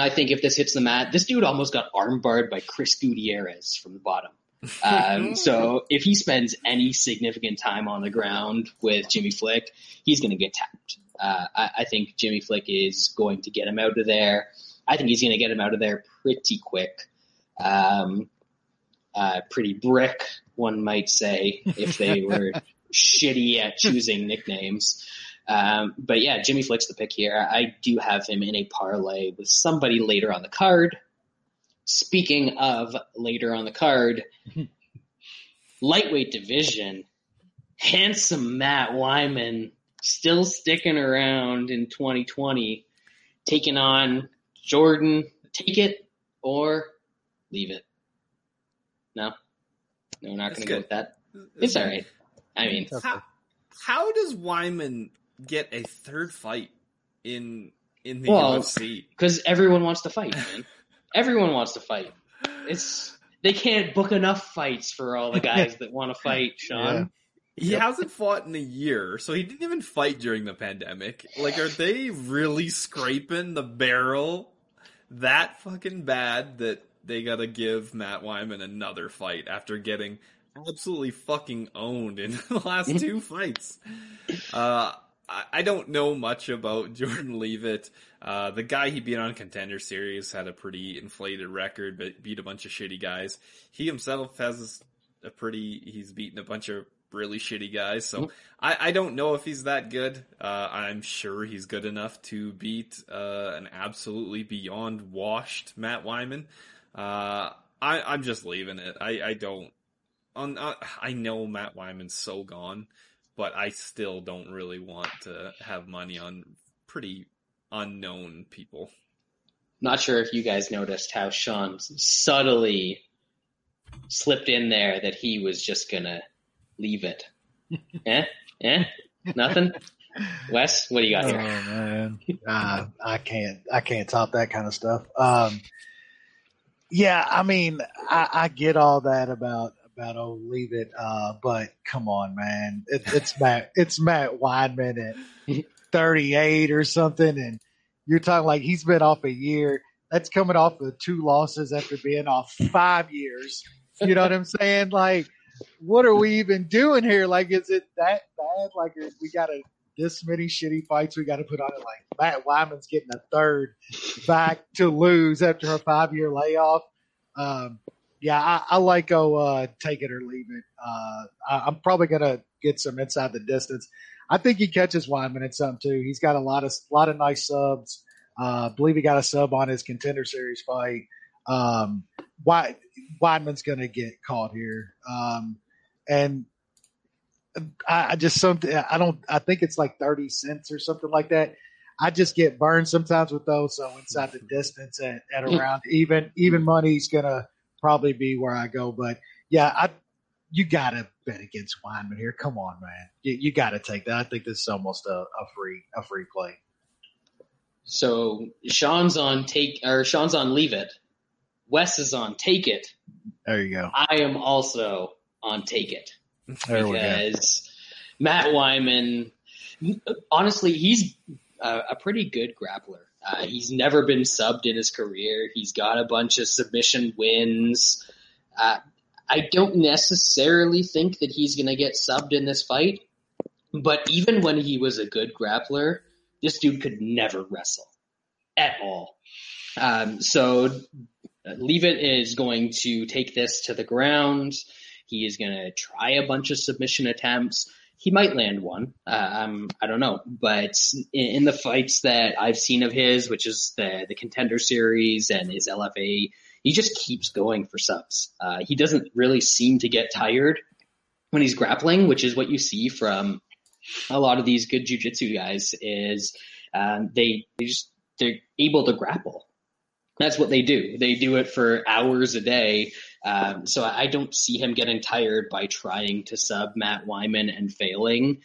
I think if this hits the mat, this dude almost got armbarred by Chris Gutierrez from the bottom. So if he spends any significant time on the ground with Jimmy Flick, he's going to get tapped. I think Jimmy Flick is going to get him out of there. I think he's going to get him out of there pretty quick. Pretty brick, one might say, if they were shitty at choosing nicknames. But yeah, Jimmy Flick's the pick here. I do have him in a parlay with somebody later on the card. Speaking of later on the card, lightweight division, handsome Matt Wiman still sticking around in 2020, taking on Jordan. Take it or leave it. No, we're not going to go with that. It's all right. I mean, how does Wiman get a third fight in the UFC? Because everyone wants to fight, man. Everyone wants to fight. They can't book enough fights for all the guys that want to fight, Sean. Yeah. He hasn't fought in a year, so he didn't even fight during the pandemic. Like, are they really scraping the barrel that fucking bad that they gotta give Matt Wiman another fight after getting absolutely fucking owned in the last two fights? I don't know much about Jordan Leavitt. The guy he beat on Contender Series had a pretty inflated record, but beat a bunch of shitty guys. He himself has he's beaten a bunch of really shitty guys, so I don't know if he's that good. I'm sure he's good enough to beat an absolutely beyond washed Matt Wiman. I'm just leaving it. I know Matt Wyman's so gone, but I still don't really want to have money on pretty unknown people. Not sure if you guys noticed how Sean subtly slipped in there that he was just gonna leave it. Nothing. Wes, what do you got here? Man. I can't top that kind of stuff. Yeah, I mean, I get all that about leave it, but come on, man, it's Matt Wiman at 38 or something, and you're talking like he's been off a year. That's coming off of two losses after being off 5 years. You know what I'm saying? Like, what are we even doing here? Like, is it that bad? Like, we got to this many shitty fights we got to put on it. Like, Matt Wyman's getting a third back to lose after a 5-year layoff. I like go take it or leave it. I'm probably gonna get some inside the distance. I think he catches Wiman at something too. He's got a lot of nice subs. Believe he got a sub on his Contender Series fight. Wiman's gonna get caught here, and. I think it's like 30 cents or something like that. I just get burned sometimes with those. So inside the distance at around even money is going to probably be where I go. But yeah, you got to bet against Wiman here. Come on, man. You got to take that. I think this is almost a free play. So Sean's on leave it. Wes is on take it. There you go. I am also on take it. There because Matt Wiman, honestly, he's a pretty good grappler. He's never been subbed in his career. He's got a bunch of submission wins. I don't necessarily think that he's going to get subbed in this fight, but even when he was a good grappler, this dude could never wrestle at all. So Leavitt is going to take this to the ground. He is going to try a bunch of submission attempts. He might land one. I don't know. But in the fights that I've seen of his, which is the Contender Series and his LFA, he just keeps going for subs. He doesn't really seem to get tired when he's grappling, which is what you see from a lot of these good jiu-jitsu guys is they're able to grapple. That's what they do. They do it for hours a day. So I don't see him getting tired by trying to sub Matt Wiman and failing,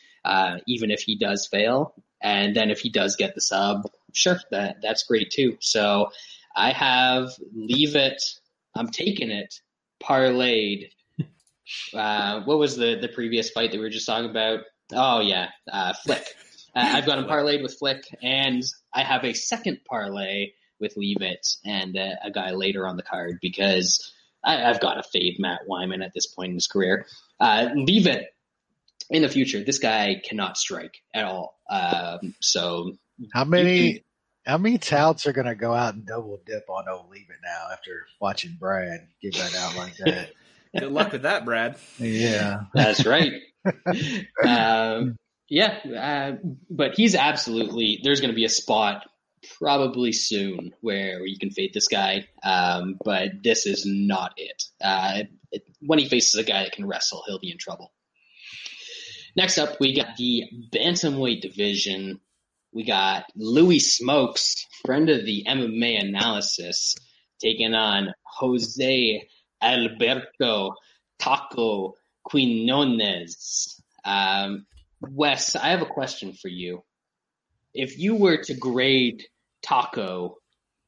even if he does fail. And then if he does get the sub, sure, that's great too. So I have Leavitt. I'm taking it. Parlayed. What was the previous fight that we were just talking about? Oh, yeah. Flick. I've got him parlayed with Flick. And I have a second parlay with Leavitt and a guy later on the card because I've got to fade Matt Wiman at this point in his career. Leavitt, in the future, this guy cannot strike at all. So how many touts are going to go out and double dip on old Leavitt now after watching Brad give that out like that? Good luck with that, Brad. Yeah, that's right. But he's absolutely – there's going to be a spot – probably soon where you can fade this guy, but this is not it. When he faces a guy that can wrestle, he'll be in trouble. Next up, we got the bantamweight division. We got Louis Smokes, friend of the MMA analysis, taking on Jose Alberto Taco Quinones. Wes, I have a question for you. If you were to grade Taco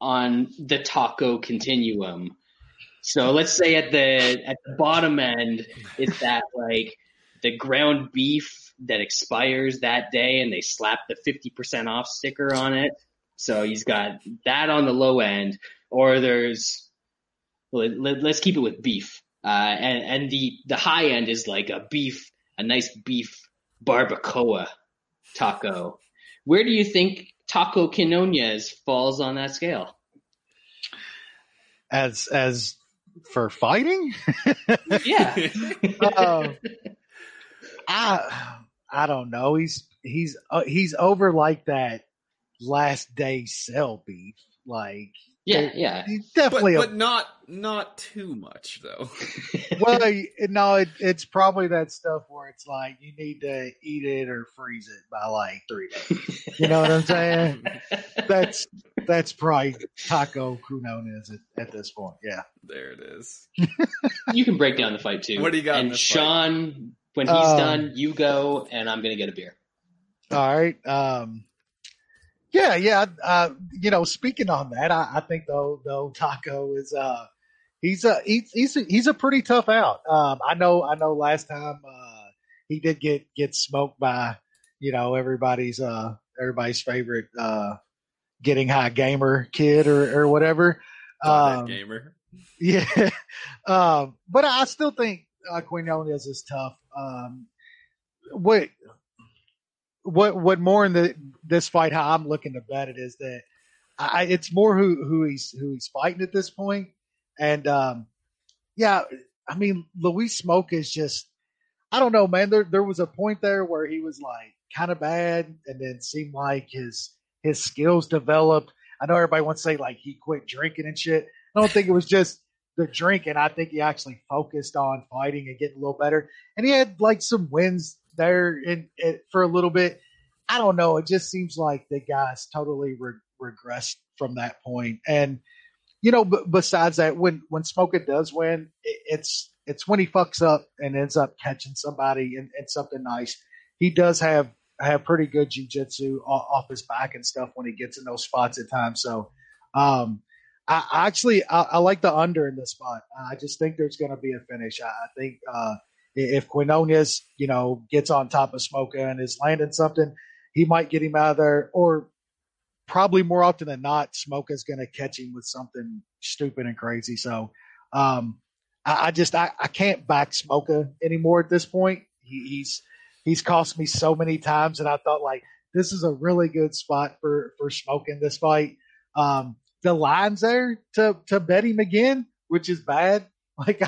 on the Taco continuum, so let's say at the bottom end is that like the ground beef that expires that day and they slap the 50% off sticker on it. So he's got that on the low end, or there's let's keep it with beef. And the high end is like a nice beef barbacoa taco. Where do you think Taco Quinones falls on that scale? As for fighting? Yeah. I don't know. He's over like that last day sell beef. Like yeah. Definitely, but not too much though. Well, no, it's probably that stuff where it's like you need to eat it or freeze it by like 3 days. You know what I'm saying? That's probably Taco Quinones at this point. Yeah, there it is. You can break down the fight too. What do you got? And Sean, fight? When he's done, you go, and I'm gonna get a beer. All right. Yeah. Speaking on that, I think though Taco is he's a pretty tough out. I know. Last time he did get smoked by everybody's favorite getting high gamer kid or whatever. That gamer. Yeah. But I still think Quinones is tough. What more in this fight? How I'm looking to bet it is that it's more who he's fighting at this point. And Louis Smoke is just, I don't know, man. There was a point there where he was like kind of bad, and then seemed like his skills developed. I know everybody wants to say like he quit drinking and shit. I don't think it was just the drinking. I think he actually focused on fighting and getting a little better. And he had like some wins there for a little bit. I don't know. It just seems like the guy's totally regressed from that point. And besides that, when Smoker does win, it's when he fucks up and ends up catching somebody and something nice. He does have pretty good jiu-jitsu off his back and stuff when he gets in those spots at times. So I like the under in this spot. I just think there's going to be a finish. I think If Quinones, you know, gets on top of Smolka and is landing something, he might get him out of there. Or probably more often than not, Smolka's going to catch him with something stupid and crazy. So I can't back Smolka anymore at this point. He's cost me so many times, and I thought, like, this is a really good spot for Smolka in this fight. The line's there to bet him again, which is bad. Like,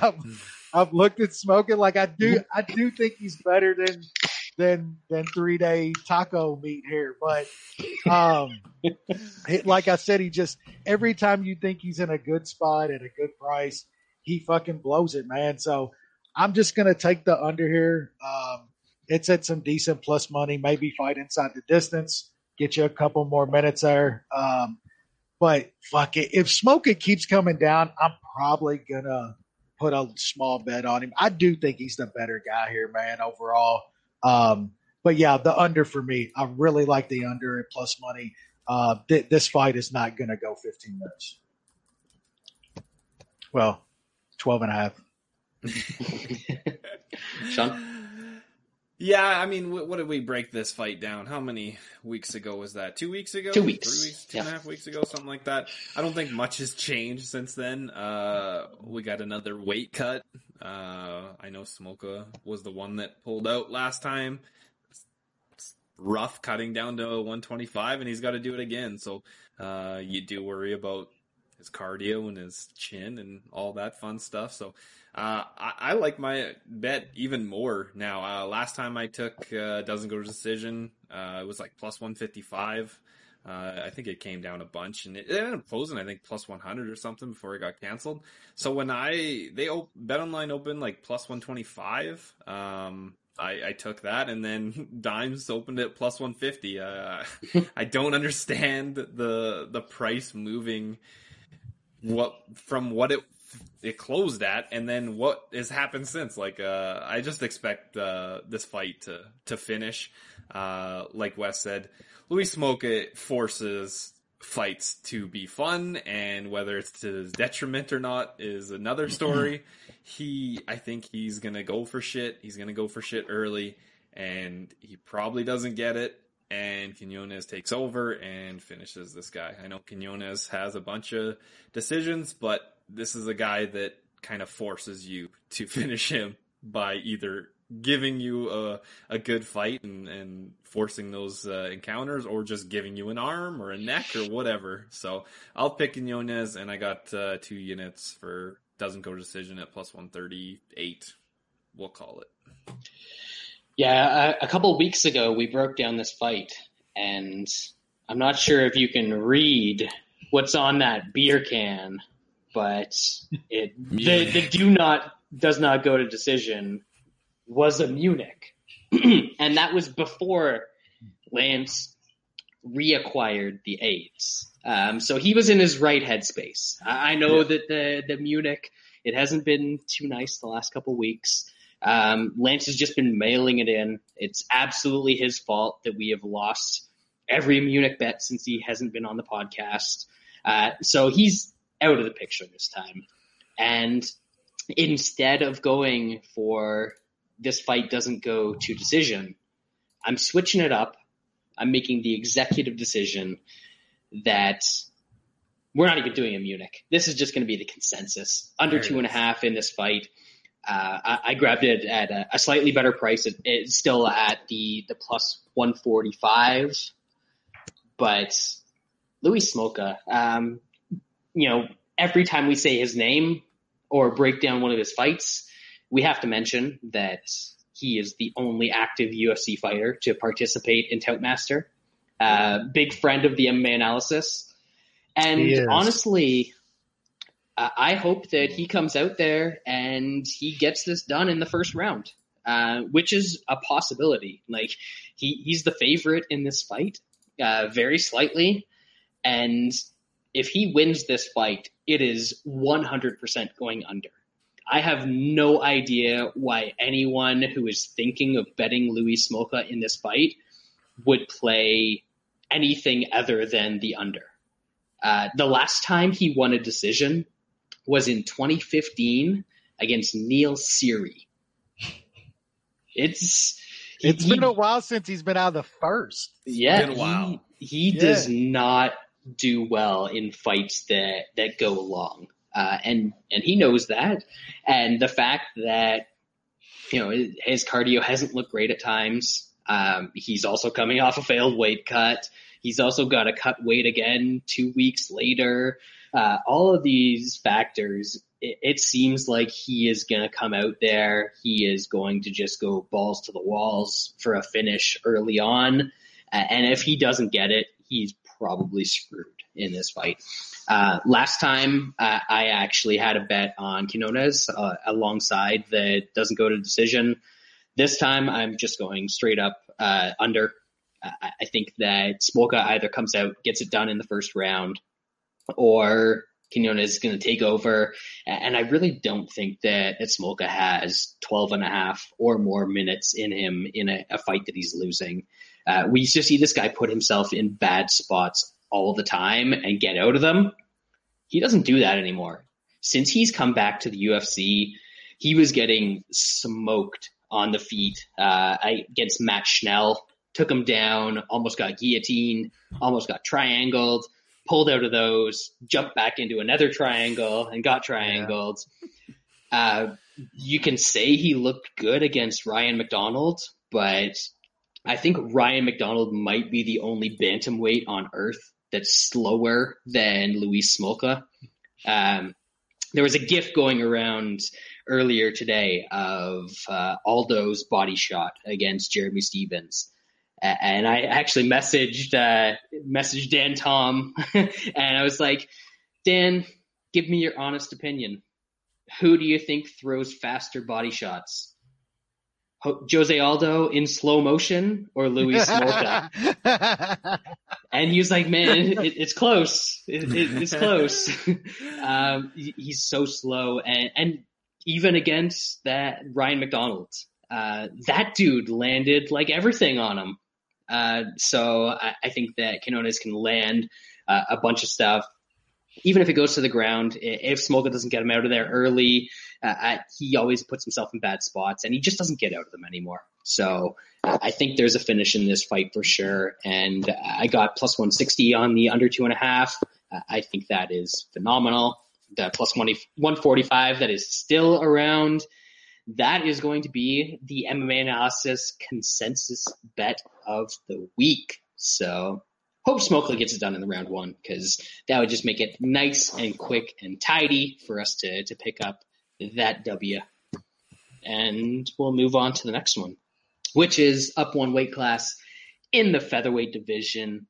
I've looked at Smolka. Like, I do think he's better than 3-day taco meat here. But like I said, he just, every time you think he's in a good spot at a good price, he fucking blows it, man. So I'm just gonna take the under here. It's at some decent plus money. Maybe fight inside the distance, get you a couple more minutes there. But fuck it, if Smolka keeps coming down, I'm probably gonna put a small bet on him. I do think he's the better guy here, man, overall. But yeah, the under for me. I really like the under at plus money. This fight is not going to go 15 minutes. Well, 12 and a half. Sean? Yeah, I mean, what did we break this fight down? How many weeks ago was that? 2 weeks ago? 2 weeks. 3 weeks? Two and a half weeks ago? Something like that. I don't think much has changed since then. We got another weight cut. I know Smolka was the one that pulled out last time. It's rough cutting down to 125, and he's got to do it again. So you do worry about his cardio and his chin and all that fun stuff. So I like my bet even more now. Last time I took doesn't go to decision. It was like plus 155. I think it came down a bunch, and it ended up closing, I think, plus 100 or something before it got canceled. So when BetOnline opened like plus 125, I took that, and then Dimes opened it plus 150. I don't understand the price moving from what it closed at, and then what has happened since. Like, I just expect this fight to finish. Like Wes said, Louis Smolka forces fights to be fun, and whether it's to his detriment or not is another story. I think he's going to go for shit. He's going to go for shit early, and he probably doesn't get it. And Quinones takes over and finishes this guy. I know Quinones has a bunch of decisions, but this is a guy that kind of forces you to finish him by either giving you a good fight and forcing those encounters, or just giving you an arm or a neck or whatever. So I'll pick Quinones, and I got 2 units for doesn't go to decision at plus 138. We'll call it. Yeah, a couple weeks ago, we broke down this fight, and I'm not sure if you can read what's on that beer can, but it the does not go to decision was a Munich, and that was before Lance reacquired the AIDS. So he was in his right headspace. I know that the Munich, it hasn't been too nice the last couple weeks. Lance has just been mailing it in. It's absolutely his fault that we have lost every Munich bet since he hasn't been on the podcast. So he's out of the picture this time. And instead of going for this fight doesn't go to decision, I'm switching it up. I'm making the executive decision that we're not even doing a Munich. This is just going to be the consensus. Under 2.5 in this fight. I grabbed it at a slightly better price. It's still at the plus 145, but Louis Smolka, you know, every time we say his name or break down one of his fights, we have to mention that he is the only active UFC fighter to participate in Toutmaster. Big friend of the MMA analysis. And honestly, I hope that he comes out there and he gets this done in the first round, which is a possibility. Like, he's the favorite in this fight, very slightly. And if he wins this fight, it is 100% going under. I have no idea why anyone who is thinking of betting Louis Smolka in this fight would play anything other than the under. The last time he won a decision was in 2015 against Neil Seery. It's been a while since he's been out of the first. Yeah, he does not do well in fights that go long, and he knows that. And the fact that his cardio hasn't looked great at times. He's also coming off a failed weight cut. He's also got to cut weight again 2 weeks later. All of these factors, it seems like he is going to come out there. He is going to just go balls to the walls for a finish early on. And if he doesn't get it, he's probably screwed in this fight. Last time, I actually had a bet on Quinones alongside that doesn't go to decision. This time, I'm just going straight up under. I think that Smolka either comes out, gets it done in the first round, or Quinones is going to take over. And I really don't think that Smolka has 12 and a half or more minutes in him in a fight that he's losing. We used to see this guy put himself in bad spots all the time and get out of them. He doesn't do that anymore. Since he's come back to the UFC, he was getting smoked on the feet against Matt Schnell. Took him down, almost got guillotined, almost got triangled, pulled out of those, jumped back into another triangle and got triangled. Yeah. You can say he looked good against Ryan McDonald, but I think Ryan McDonald might be the only bantamweight on earth that's slower than Louis Smolka. There was a GIF going around earlier today of Aldo's body shot against Jeremy Stevens. And I actually messaged Dan Tom, and I was like, Dan, give me your honest opinion. Who do you think throws faster body shots? Jose Aldo in slow motion or Louis Smolka? And he was like, man, it's close. It's close. He's so slow. And even against that Ryan McDonald, that dude landed like everything on him. So I think that Quinones can land a bunch of stuff. Even if it goes to the ground, if Smolka doesn't get him out of there early, he always puts himself in bad spots, and he just doesn't get out of them anymore. So I think there's a finish in this fight for sure. And I got plus 160 on the under 2.5. I think that is phenomenal. The plus 145 that is still around. That is going to be the MMA analysis consensus bet of the week. So hope Smolka gets it done in the round one, because that would just make it nice and quick and tidy for us to pick up that W. And we'll move on to the next one, which is up one weight class in the featherweight division.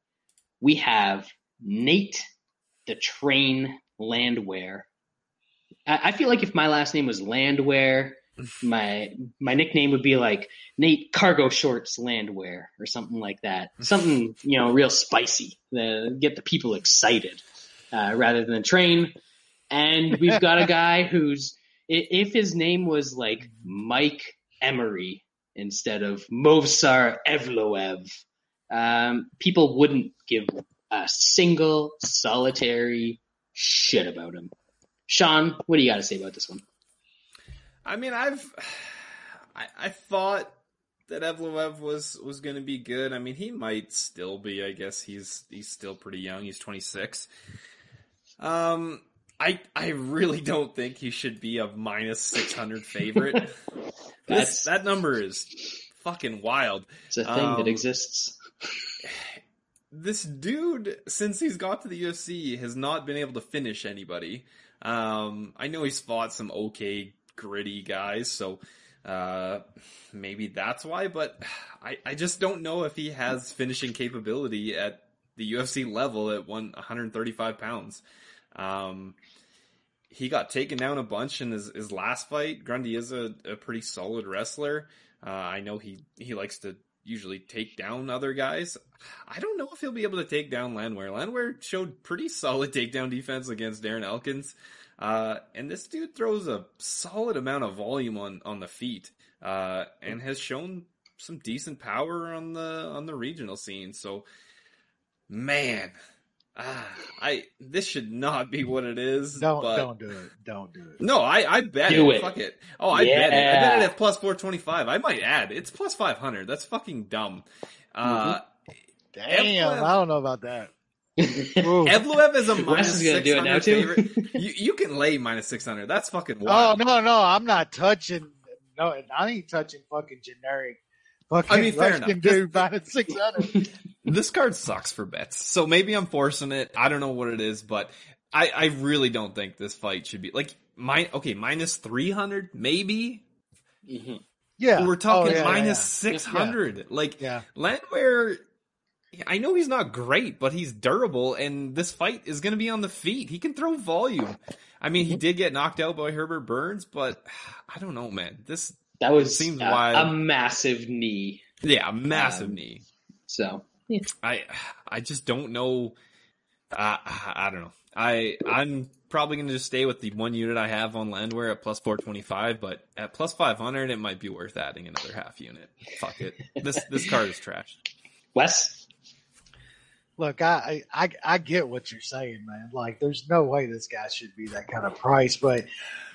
We have Nate the Train Landwehr. I feel like if my last name was Landwehr, my nickname would be like Nate Cargo Shorts Landwehr or something like that. Something, real spicy. Get the people excited rather than Train. And we've got a guy who's, if his name was like Mike Emery instead of Movsar Evloev, people wouldn't give a single solitary shit about him. Sean, what do you got to say about this one? I mean, I thought that Evloev was going to be good. I mean, he might still be. I guess he's still pretty young. He's 26. I really don't think he should be a minus 600 favorite. That number is fucking wild. It's a thing that exists. This dude, since he's got to the UFC, has not been able to finish anybody. I know he's fought some okay gritty guys, so maybe that's why, but I just don't know if he has finishing capability at the UFC level at 135 pounds. He got taken down a bunch in his last fight. Grundy is a pretty solid wrestler. I know he likes to usually take down other guys. I don't know if he'll be able to take down Landwehr. Landwehr showed pretty solid takedown defense against Darren Elkins. And this dude throws a solid amount of volume on the feet, and has shown some decent power on the regional scene. So, man, This should not be what it is. Don't do it. Don't do it. No, I bet it. Fuck it. Oh, bet it. I bet it at plus 425. I might add. It's plus 500. That's fucking dumb. Damn, I don't know about that. Evloev is a minus 600 favorite. You can lay minus 600. That's fucking wild. Oh, no, I'm not touching. No, I ain't touching fucking generic. Fucking fair enough. Dude, minus 600. This card sucks for bets, so maybe I'm forcing it. I don't know what it is, but I really don't think this fight should be like minus 300, maybe. Mm-hmm. Yeah, but we're talking minus 600. Yeah. Landwehr, I know he's not great, but he's durable, and this fight is going to be on the feet. He can throw volume. I mean, he did get knocked out by Herbert Burns, but I don't know, man. That was seems wild. A massive knee. Yeah, a massive knee. So. Yeah. I just don't know. I don't know. I'm probably going to just stay with the one unit I have on Landwehr at plus 425, but at plus 500, it might be worth adding another half unit. Fuck it. This card is trash. Wes? Look, I get what you're saying, man. Like, there's no way this guy should be that kind of price, but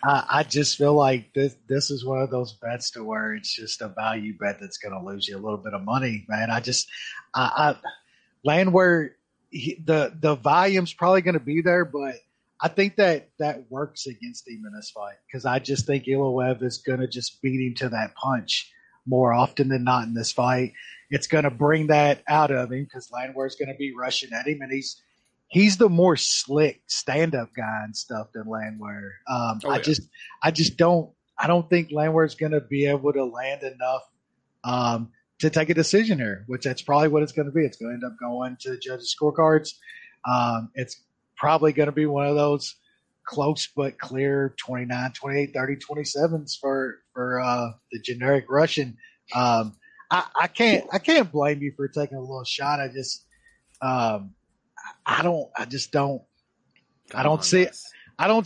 I just feel like this is one of those bets to where it's just a value bet that's going to lose you a little bit of money, man. Landwehr, the volume's probably going to be there, but I think that works against him in this fight because I just think Ilia is going to just beat him to that punch more often than not in this fight. It's going to bring that out of him because Landwehr's going to be rushing at him, and he's the more slick stand-up guy and stuff than Landwehr. I don't think Landwehr's going to be able to land enough to take a decision here, which that's probably what it's going to be. It's going to end up going to the judges' scorecards. It's probably going to be one of those close but clear 29, 28, 30, 27s for the generic Russian. I can't blame you for taking a little shot. I don't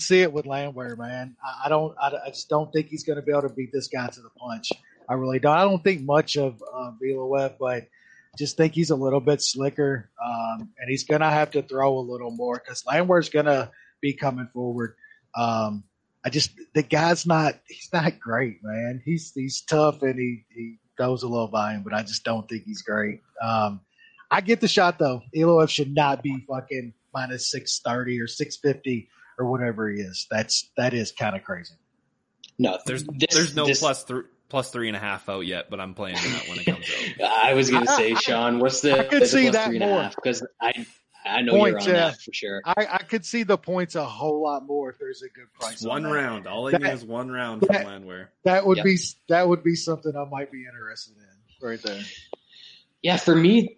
see it with Landwehr, man. I just don't think he's going to be able to beat this guy to the punch. I really don't. I don't think much of Vilaweb, but just think he's a little bit slicker, and he's going to have to throw a little more because Landwehr's going to be coming forward. The guy's he's not great, man. He's tough and he throws a low volume, but I just don't think he's great. I get the shot though. Iloev should not be fucking minus 630 or 650 or whatever he is. That is kind of crazy. No, there's no plus 3.5 out yet, but I'm playing that when it comes out. I was gonna say, Sean, what's the? I could see plus that more because I know points, you're on that for sure. I could see the points a whole lot more if there's a good price. One on round. All I need is one round from Landwehr. That would be something I might be interested in right there. Yeah, for me,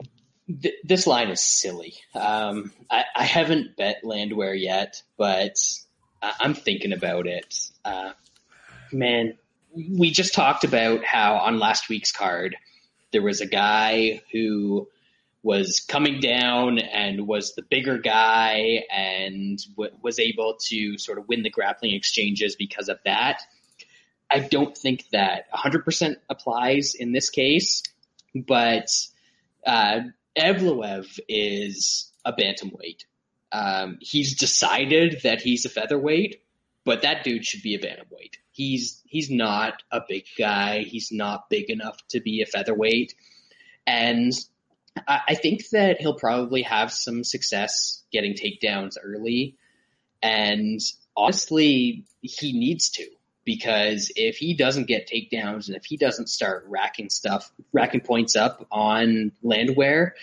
this line is silly. I haven't bet Landwehr yet, but I'm thinking about it. Man, we just talked about how on last week's card, there was a guy who was coming down and was the bigger guy and was able to sort of win the grappling exchanges because of that. I don't think that 100% applies in this case, but Evloev is a bantamweight. He's decided that he's a featherweight, but that dude should be a bantamweight. He's not a big guy. He's not big enough to be a featherweight. And I think that he'll probably have some success getting takedowns early. And honestly, he needs to, because if he doesn't get takedowns and if he doesn't start racking points up on Landwehr,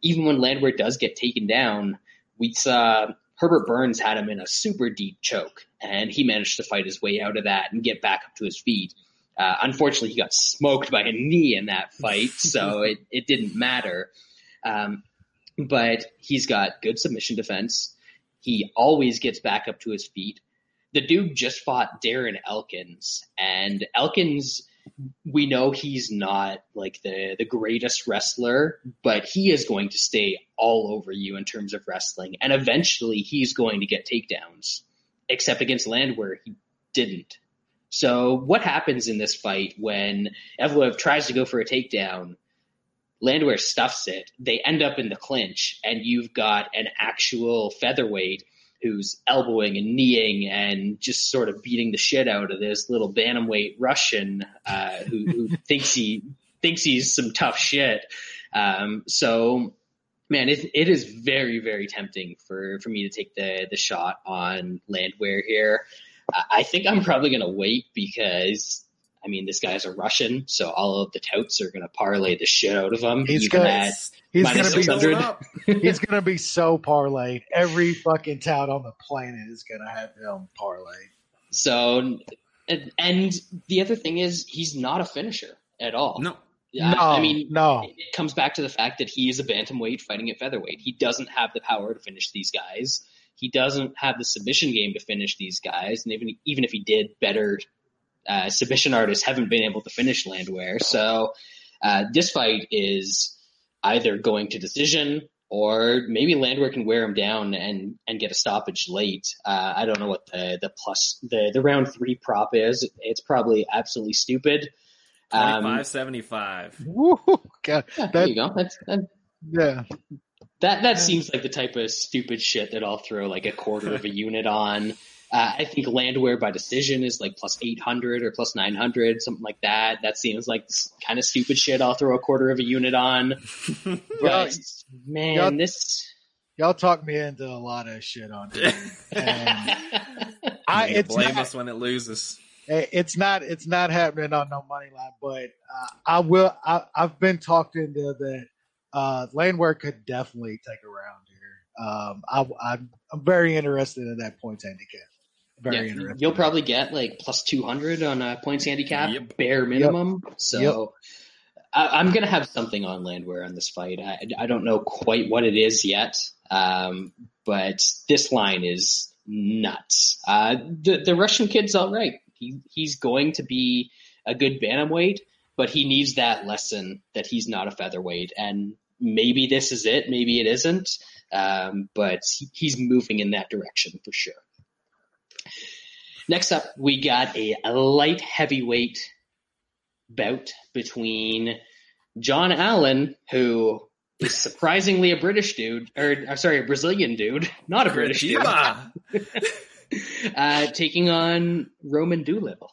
even when Landwehr does get taken down, we saw Herbert Burns had him in a super deep choke, and he managed to fight his way out of that and get back up to his feet. Unfortunately, he got smoked by a knee in that fight, so it didn't matter. But he's got good submission defense. He always gets back up to his feet. The dude just fought Darren Elkins, and Elkins, we know he's not like the greatest wrestler, but he is going to stay all over you in terms of wrestling, and eventually he's going to get takedowns, except against Landwehr, he didn't. So what happens in this fight when Evloev tries to go for a takedown? Landwehr stuffs it. They end up in the clinch, and you've got an actual featherweight who's elbowing and kneeing and just sort of beating the shit out of this little bantamweight Russian who thinks he's some tough shit. So, man, it is very, very tempting for me to take the shot on Landwehr here. I think I'm probably going to wait because, I mean, this guy's a Russian, so all of the touts are going to parlay the shit out of him. He's going to be so parlayed. Every fucking tout on the planet is going to have him parlayed. So, and the other thing is he's not a finisher at all. No. It comes back to the fact that he is a bantamweight fighting at featherweight. He doesn't have the power to finish these guys. He doesn't have the submission game to finish these guys. And even if he did, better submission artists haven't been able to finish Landwehr. So this fight is either going to decision or maybe Landwehr can wear him down and get a stoppage late. I don't know what the round three prop is. It's probably absolutely stupid. 25.75. God, yeah, there you go. Yeah. That seems like the type of stupid shit that I'll throw like a quarter of a unit on. I think Landwehr by decision is like plus 800 or plus 900, something like that. That seems like kind of stupid shit I'll throw a quarter of a unit on. But, man, y'all talk me into a lot of shit on it. Blame us when it loses. It's not happening on no money line, but I've been talked into that. Landwehr could definitely take a round here. I'm very interested in that points handicap. Very interested. You'll probably get like plus 200 on a points handicap, bare minimum. Yep. So I'm going to have something on Landwehr on this fight. I don't know quite what it is yet, but this line is nuts. The Russian kid's all right. He's going to be a good bantamweight, but he needs that lesson that he's not a featherweight. And maybe this is it. Maybe it isn't. But he's moving in that direction for sure. Next up, we got a light heavyweight bout between John Allen, who is surprisingly a British dude, a Brazilian dude, not a British dude. Taking on Roman Doolittle.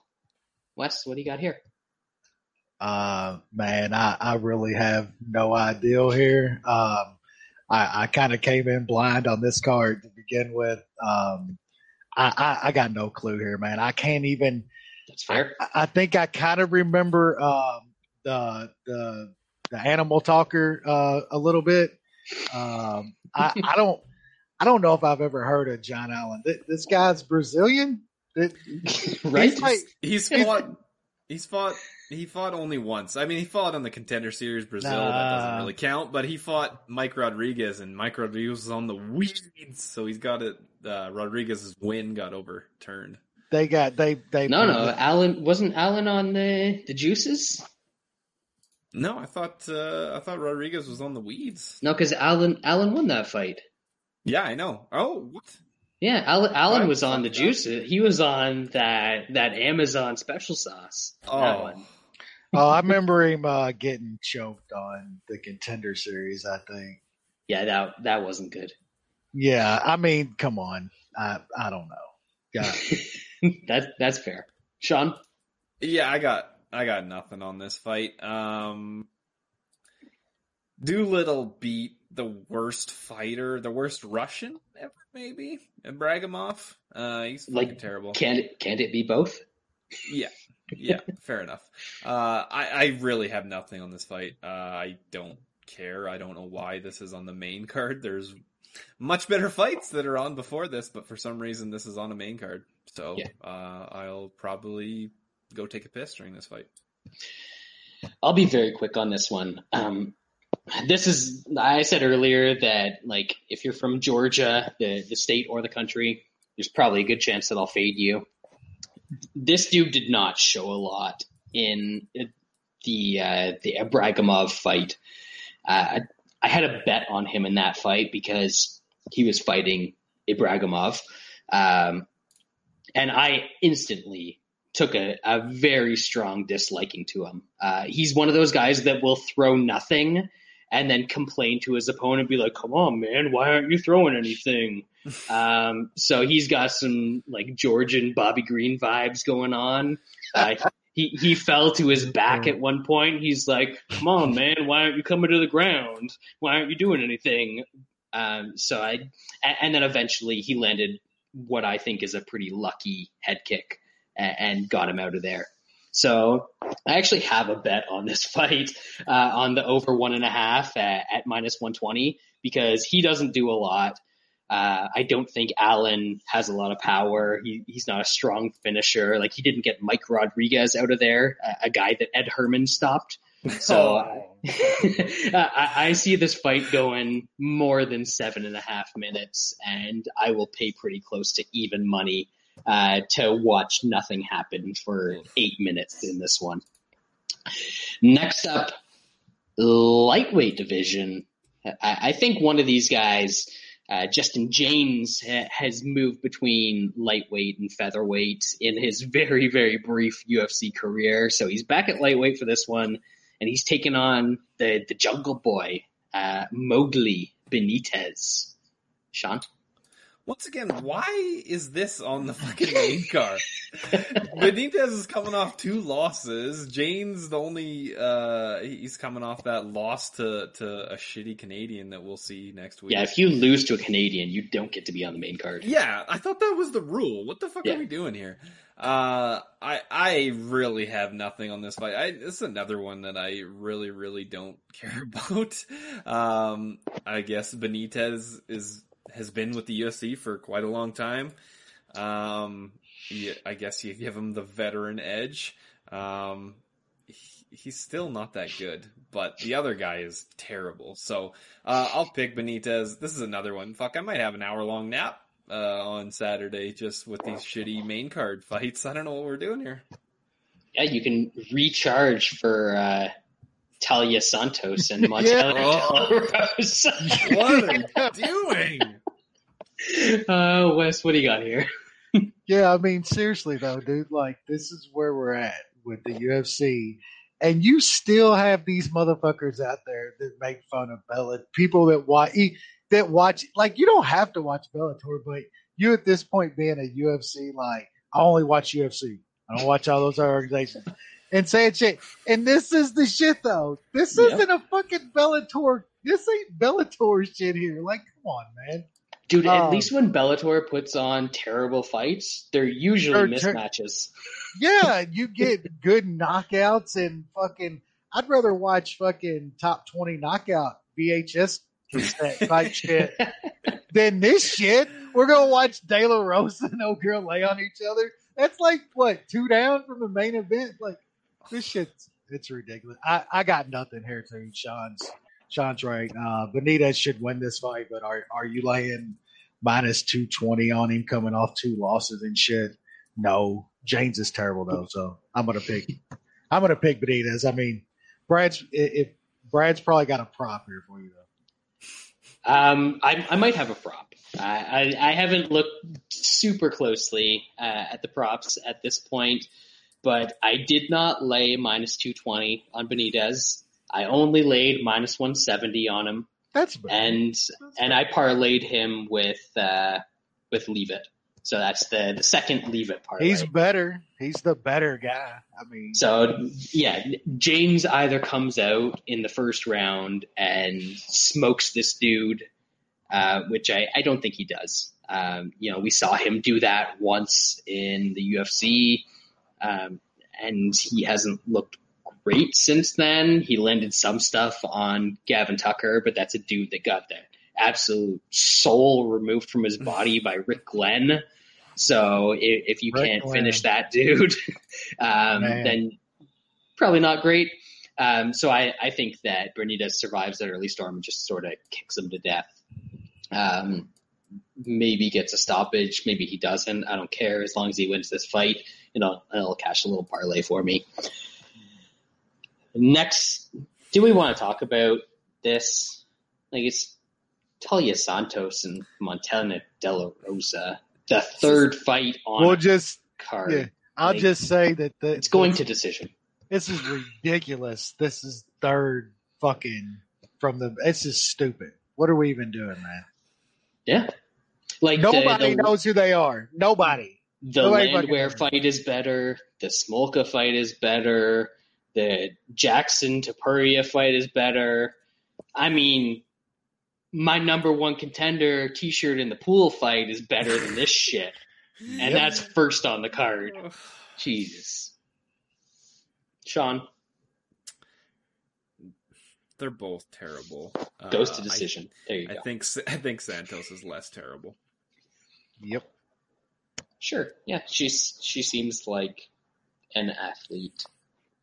Wes, what do you got here? Man, I really have no idea here. I kind of came in blind on this card to begin with. I got no clue here, man. I can't even. That's fair. I think I kind of remember the Animal Talker a little bit. I don't know if I've ever heard of John Allen. This guy's Brazilian, right? He fought only once. I mean, he fought on the Contender Series Brazil. That doesn't really count. But he fought Mike Rodriguez, and Mike Rodriguez was on the weeds, so he's got it. Rodriguez's win got overturned. Allen wasn't Allen on the juices. No, I thought Rodriguez was on the weeds. No, because Allen won that fight. Yeah, I know. Oh, what? Yeah, Allen was on the juices. He was on that Amazon special sauce. That one. Oh, I remember him getting choked on the Contender Series, I think. Yeah, that wasn't good. Yeah, I mean, come on. I don't know. Yeah. That's fair. Sean? Yeah, I got nothing on this fight. Doolittle beat the worst fighter, the worst Russian ever, maybe, and Bragimov. He's fucking terrible. Can't it be both? Yeah, fair enough. I really have nothing on this fight. I don't care. I don't know why this is on the main card. There's much better fights that are on before this, but for some reason this is on a main card. So yeah. I'll probably go take a piss during this fight. I'll be very quick on this one. This is, I said earlier that, like, if you're from Georgia, the state or the country, there's probably a good chance that I'll fade you. This dude did not show a lot in the Abragimov fight. I had a bet on him in that fight because he was fighting Abragimov. And I instantly took a very strong disliking to him. He's one of those guys that will throw nothing and then complain to his opponent, be like, come on, man, why aren't you throwing anything? So he's got some like Georgian Bobby Green vibes going on. He fell to his back at one point. He's like, come on, man, why aren't you coming to the ground? Why aren't you doing anything? And then eventually he landed what I think is a pretty lucky head kick and got him out of there. So I actually have a bet on this fight on the over 1.5 at -120 because he doesn't do a lot. I don't think Allen has a lot of power. He's not a strong finisher. Like, he didn't get Mike Rodriguez out of there, a guy that Ed Herman stopped. So I see this fight going more than 7.5 minutes, and I will pay pretty close to even money to watch nothing happen for 8 minutes in this one. Next up, lightweight division. I think one of these guys... Justin James has moved between lightweight and featherweight in his very, very brief UFC career. So he's back at lightweight for this one, and he's taken on the Jungle Boy, Mowgli Benitez. Sean? Once again, why is this on the fucking main card? Benitez is coming off 2 losses. James, the only he's coming off that loss to a shitty Canadian that we'll see next week. Yeah, if you lose to a Canadian, you don't get to be on the main card. Yeah, I thought that was the rule. What the fuck are we doing here? I really have nothing on this fight. This is another one that I really, really don't care about. I guess Benitez has been with the UFC for quite a long time. I guess you give him the veteran edge. He's still not that good, but the other guy is terrible. So I'll pick Benitez. This is another one. Fuck, I might have an hour-long nap on Saturday just with these shitty main card fights. I don't know what we're doing here. Yeah, you can recharge for... Talia Santos and Montella Rose. What are you doing? Wes, what do you got here? Yeah, I mean, seriously though, dude, like, this is where we're at with the UFC. And you still have these motherfuckers out there that make fun of Bellator. People that watch, like, you don't have to watch Bellator, but you at this point being a UFC, like, I only watch UFC. I don't watch all those other organizations. And saying shit. And this is the shit, though. This isn't a fucking Bellator. This ain't Bellator shit here. Like, come on, man. Dude, at least when Bellator puts on terrible fights, they're usually mismatches. Yeah, you get good knockouts and fucking... I'd rather watch fucking top 20 knockout VHS type shit than this shit. We're going to watch De La Rosa and Old Girl lay on each other. That's like, what, 2 down from the main event? Like, this shit's ridiculous. I got nothing here too. Sean's right. Benitez should win this fight, but are you laying -220 on him coming off 2 losses and shit? No. James is terrible though, so I'm gonna pick Benitez. I mean, Brad's probably got a prop here for you though. I might have a prop. I haven't looked super closely at the props at this point. But I did not lay -220 on Benitez. I only laid -170 on him. That's bad. And I parlayed him with Leavitt. So that's the second Leavitt parlay. He's better. He's the better guy. I mean, so yeah, James either comes out in the first round and smokes this dude, which I don't think he does. You know, we saw him do that once in the UFC. And he hasn't looked great since then. He landed some stuff on Gavin Tucker, but that's a dude that got that absolute soul removed from his body by Rick Glenn. So if you can't finish that dude, then probably not great. So I think that Benitez survives that early storm and just sort of kicks him to death. Maybe gets a stoppage. Maybe he doesn't. I don't care as long as he wins this fight. You know, it'll cash a little parlay for me. Next, do we want to talk about this? Like, it's Talia Santos and Montella De La Rosa, the third fight on card. Yeah, I'll just say that it's going to decision. This is ridiculous. This is third fucking from the. It's just stupid. What are we even doing, man? Yeah, like nobody knows who they are. Nobody. The Landwehr fight is better. The Smolka fight is better. The Jackson Topuria fight is better. I mean, my number one contender T-shirt in the pool fight is better than this shit, and that's first on the card. Jesus, Sean. They're both terrible. Goes to decision. There you go. I think Santos is less terrible. Yep. Sure. Yeah, she seems like an athlete,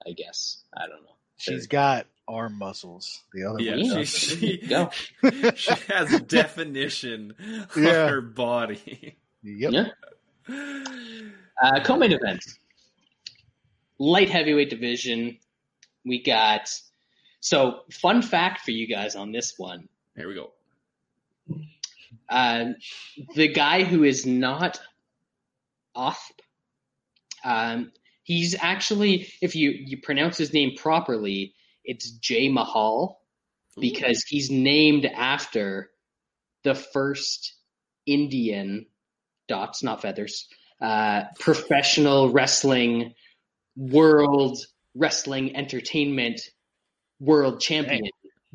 I guess. I don't know. She's got arm muscles. The other one. She has definition on her body. Yep. Yeah. Co-main event. Light heavyweight division. We got... So, fun fact for you guys on this one. Here we go. The guy who is not Osp, he's actually, if you pronounce his name properly, it's Jay Mahal, because he's named after the first Indian, dots, not feathers, professional wrestling, world wrestling entertainment world champion,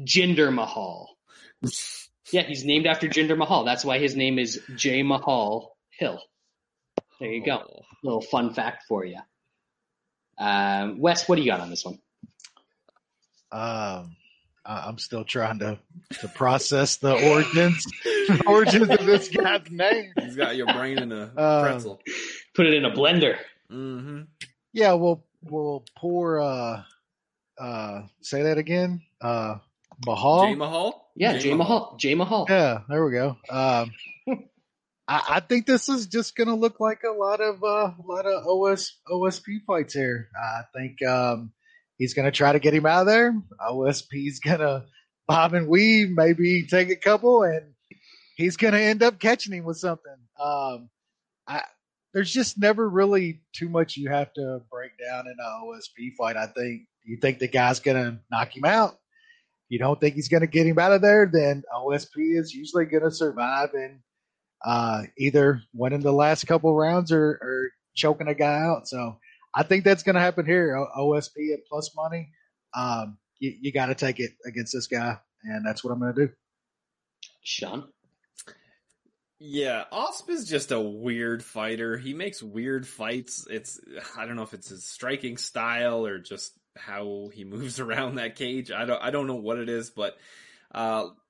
Jinder Mahal. Yeah, he's named after Jinder Mahal. That's why his name is Jay Mahal Hill. There you go. Little fun fact for you. Wes, what do you got on this one? I'm still trying to process the origins of this guy's name. He's got your brain in a pretzel. Put it in a blender. Mm-hmm. Yeah, we'll pour... say that again. Mahal. Jay Mahal. Yeah, Jay Mahal. Jay Mahal. Yeah, there we go. I think this is just gonna look like a lot of OSP fights here. I think he's gonna try to get him out of there. OSP's gonna bob and weave, maybe take a couple, and he's gonna end up catching him with something. There's just never really too much you have to break down in an OSP fight. I think. You think the guy's going to knock him out. You don't think he's going to get him out of there, then OSP is usually going to survive and either winning the last couple rounds or choking a guy out. So I think that's going to happen here. OSP at plus money. You got to take it against this guy, and that's what I'm going to do. Sean? Yeah, Osp is just a weird fighter. He makes weird fights. I don't know if it's his striking style or just how he moves around that cage. I don't know what it is, but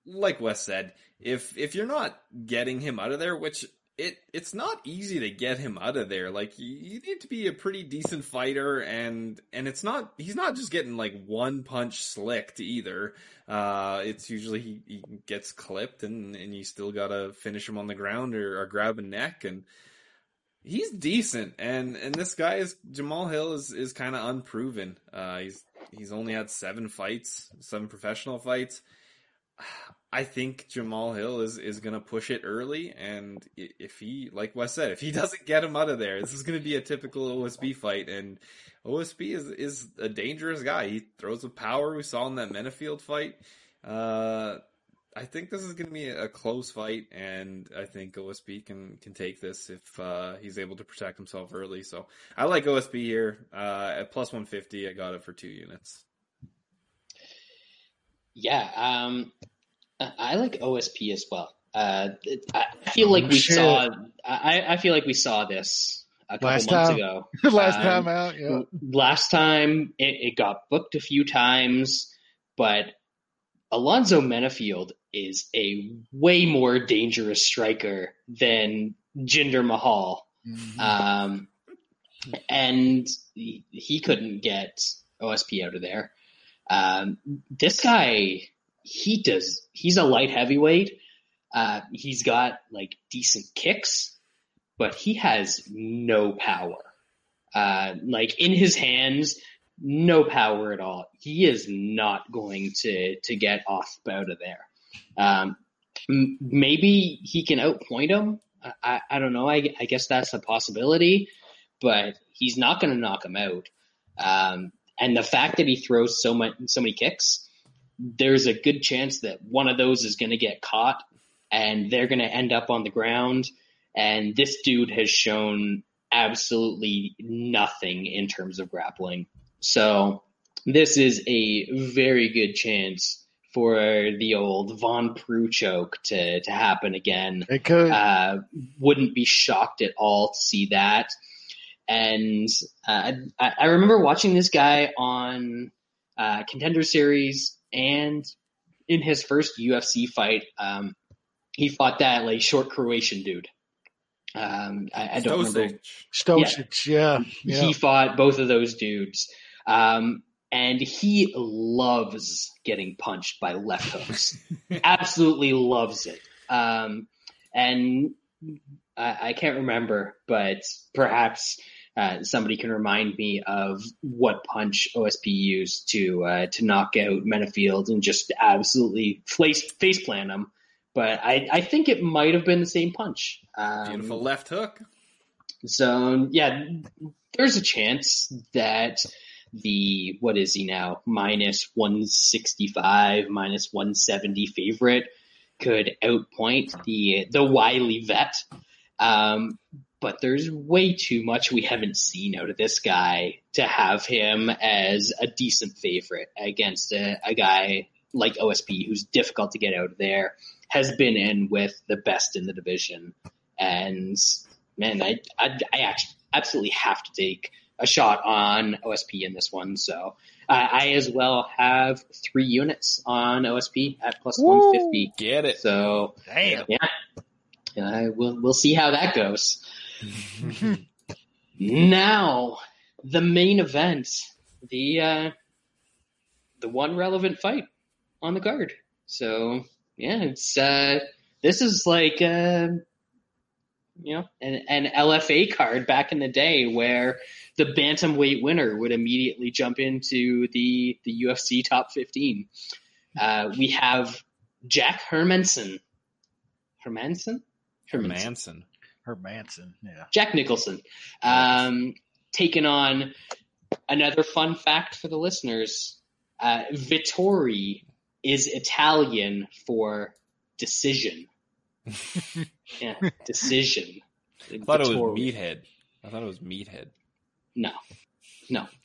like Wes said, if you're not getting him out of there, which it's not easy to get him out of there. Like you need to be a pretty decent fighter, and he's not just getting like one punch slicked either. It's usually he gets clipped and you still gotta finish him on the ground or grab a neck. And he's decent, and this guy Jamal Hill is kind of unproven. He's only had 7 professional fights. I think Jamal Hill is going to push it early, and if he, like Wes said, if he doesn't get him out of there, this is going to be a typical OSB fight, and OSB is a dangerous guy. He throws with power. We saw in that Menafield fight. I think this is going to be a close fight, and I think OSP can take this if he's able to protect himself early. So I like OSP here at plus 150. I got it for 2 units. Yeah, I like OSP as well. I feel like we saw this a couple months ago. Last time out. Yeah. Last time it got booked a few times, but Alonzo Menafield is a way more dangerous striker than Jinder Mahal. Mm-hmm. And he couldn't get OSP out of there. This guy, he's a light heavyweight. He's got like decent kicks, but he has no power. Like in his hands, no power at all. He is not going to get off out of there. Maybe he can outpoint him. I don't know. I guess that's a possibility, but he's not going to knock him out. And the fact that he throws so many kicks there's a good chance that one of those is going to get caught and they're going to end up on the ground. And this dude has shown absolutely nothing in terms of grappling. So this is a very good chance for the old Von Prue choke to happen again. It could. Wouldn't be shocked at all to see that. And I remember watching this guy on Contender Series, and in his first UFC fight, he fought that like short Croatian dude. I don't remember. Stosic, yeah. He fought both of those dudes. And he loves getting punched by left hooks. Absolutely loves it. And I can't remember, but perhaps somebody can remind me of what punch OSP used to knock out Menafield and just absolutely face plant him. But I think it might have been the same punch. Beautiful left hook. So, yeah, there's a chance that the, what is he now, minus 165, minus 170 favorite could outpoint the wily vet. But there's way too much we haven't seen out of this guy to have him as a decent favorite against a guy like OSP, who's difficult to get out of there, has been in with the best in the division. And, man, I actually absolutely have to take a shot on OSP in this one. So I as well have 3 units on OSP at plus 150. Get it. So, damn. Yeah. We'll see how that goes. Now, the main event, the one relevant fight on the card. So, yeah, it's this is like an LFA card back in the day where the bantamweight winner would immediately jump into the UFC top 15. We have Jack Hermanson. Yeah. Jack Nicholson. Taking on another fun fact for the listeners. Vittori is Italian for decision. Yeah, decision. I thought it was meathead. No,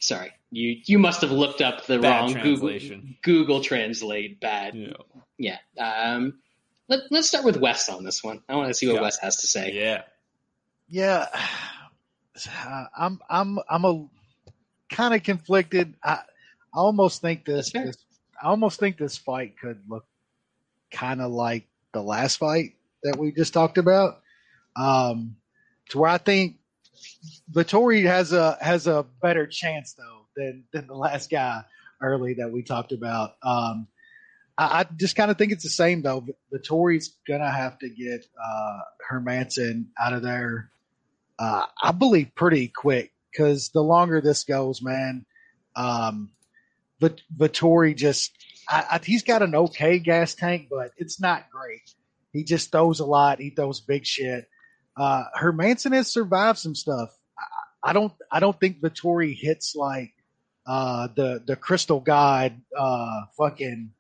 sorry. You must have looked up the bad wrong Google Translate. Bad. Yeah. Let's start with Wes on this one. I want to see what Wes has to say. Yeah. I'm a kind of conflicted. I almost think this fight could look kind of like the last fight that we just talked about, to where I think Vittori has a better chance though than the last guy early that we talked about. I just kind of think it's the same though. Vittori's gonna have to get Hermanson out of there, I believe, pretty quick, because the longer this goes, man, but Vittori just he's got an okay gas tank, but it's not great. He just throws a lot. He throws big shit. Hermanson has survived some stuff. I don't think Vittori hits like the Crystal God fucking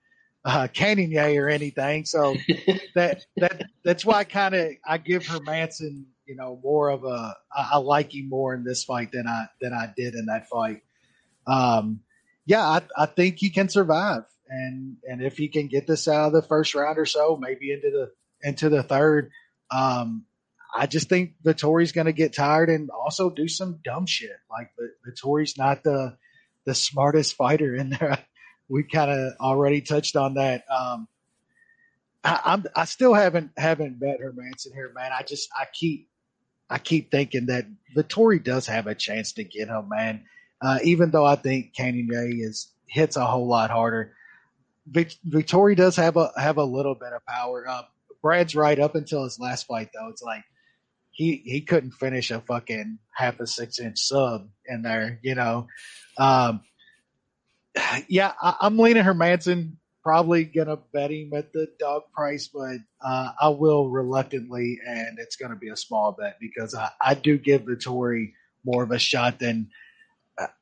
Cannonier or anything. So that's why I give Hermanson, more of a, I like him more in this fight than I did in that fight. I think he can survive. And if he can get this out of the first round or so, maybe into the third, I just think Vittori's going to get tired and also do some dumb shit. Like Vittori's not the smartest fighter in there. We kind of already touched on that. I still haven't bet Hermanson here, man. I keep thinking that Vittori does have a chance to get him, man. Even though I think Cannonier hits a whole lot harder. Vittori does have a little bit of power. Brad's right. Up until his last fight, though, it's like he couldn't finish a fucking half a 6-inch sub in there, I'm leaning Hermanson, probably going to bet him at the dog price, but I will reluctantly, and it's going to be a small bet because I do give Vittori more of a shot than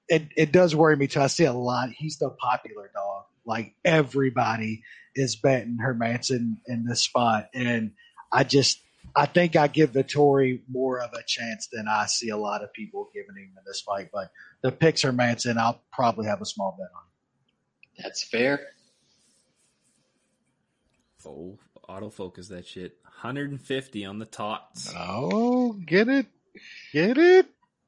it does worry me too. I see a lot. He's the popular dog Like everybody is betting Hermance in this spot. And I think I give Vettori more of a chance than I see a lot of people giving him in this fight. But the picks are Manson. I'll probably have a small bet on him. That's fair. Oh, autofocus that shit. 150 on the tots. Oh, get it.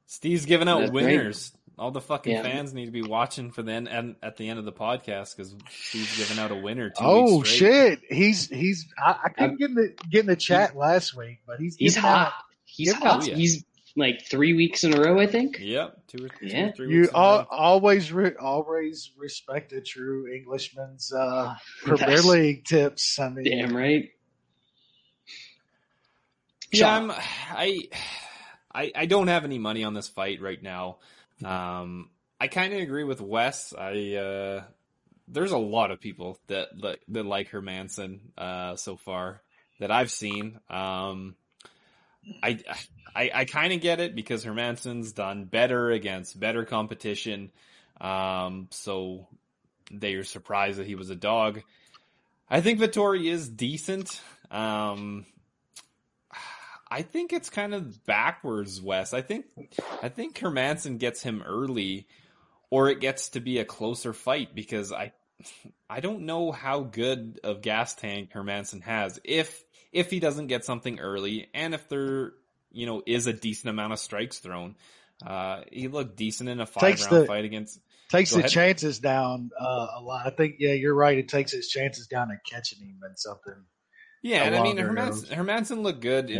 Steve's giving out winners. Great. All the fucking fans need to be watching for then at the end of the podcast because he's giving out a winner. Oh shit! He's I couldn't get in the chat last week, but he's hot. He's hot. Oh, yeah. He's like 3 weeks in a row, I think. Yep, two or 3 weeks. Always respect a true Englishman's Premier League tips. I mean, damn right. Yeah, I don't have any money on this fight right now. I kind of agree with Wes. There's a lot of people that like Hermanson so far that I've seen. I kind of get it because Hermanson's done better against better competition. So they were surprised that he was a dog. I think Vettori is decent. I think it's kind of backwards, Wes. I think Hermanson gets him early, or it gets to be a closer fight because I don't know how good of gas tank Hermanson has if he doesn't get something early, and if there is a decent amount of strikes thrown. He looked decent in a 5-round fight against. Takes the chances down a lot. I think you're right. It takes his chances down and catching him in something. Yeah, and I mean, Hermanson looked good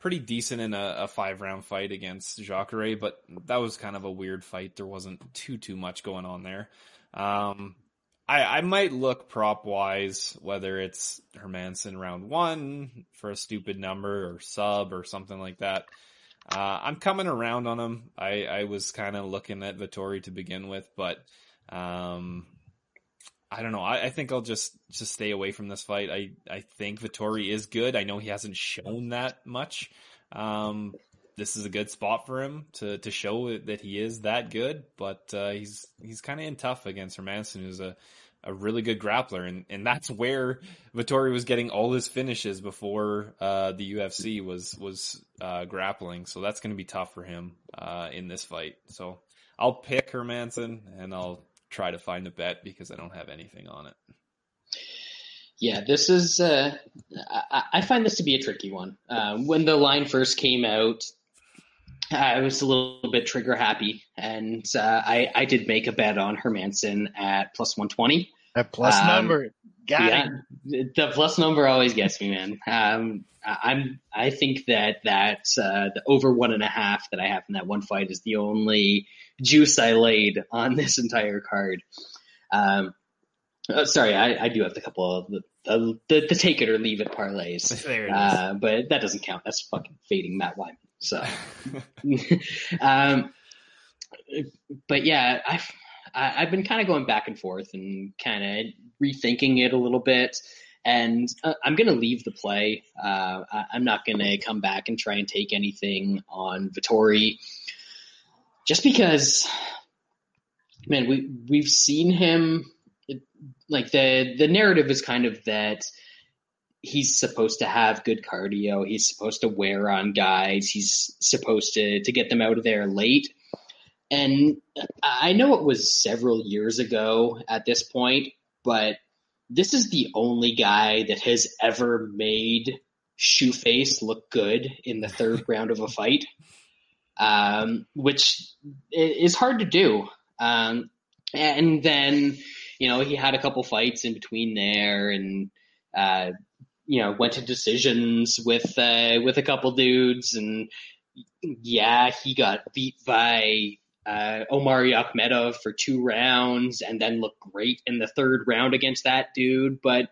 pretty decent in a 5-round fight against Jacare, but that was kind of a weird fight. There wasn't too much going on there. I might look prop-wise, whether it's Hermanson round one for a stupid number or sub or something like that. I'm coming around on him. I was kind of looking at Vettori to begin with, but I don't know. I think I'll just stay away from this fight. I think Vettori is good. I know he hasn't shown that much. This is a good spot for him to show that he is that good, but he's kind of in tough against Hermanson, who's a really good grappler, and that's where Vettori was getting all his finishes before the UFC was grappling. So that's going to be tough for him in this fight. So I'll pick Hermanson, and I'll try to find a bet because I don't have anything on it. Yeah, this is I find this to be a tricky one. When the line first came out, I was a little bit trigger happy, and I did make a bet on Hermanson at +120. That plus number got it. The plus number always gets me, man. I think that the over 1.5 that I have in that one fight is the only juice I laid on this entire card. I do have a couple of the take it or leave it parlays. There it is. But that doesn't count. That's fucking fading Matt Wiman. So, but yeah, I've been kind of going back and forth and kind of rethinking it a little bit. And I'm going to leave the play. I'm not going to come back and try and take anything on Vettori. Just because, man, we've seen him, like the narrative is kind of that he's supposed to have good cardio. He's supposed to wear on guys. He's supposed to get them out of there late. And I know it was several years ago at this point, but this is the only guy that has ever made Shoeface look good in the third round of a fight. Which is hard to do. And then, he had a couple fights in between there and, went to decisions with a couple dudes. And yeah, he got beat by, Omari Akhmedov for 2 rounds and then looked great in the 3rd round against that dude. But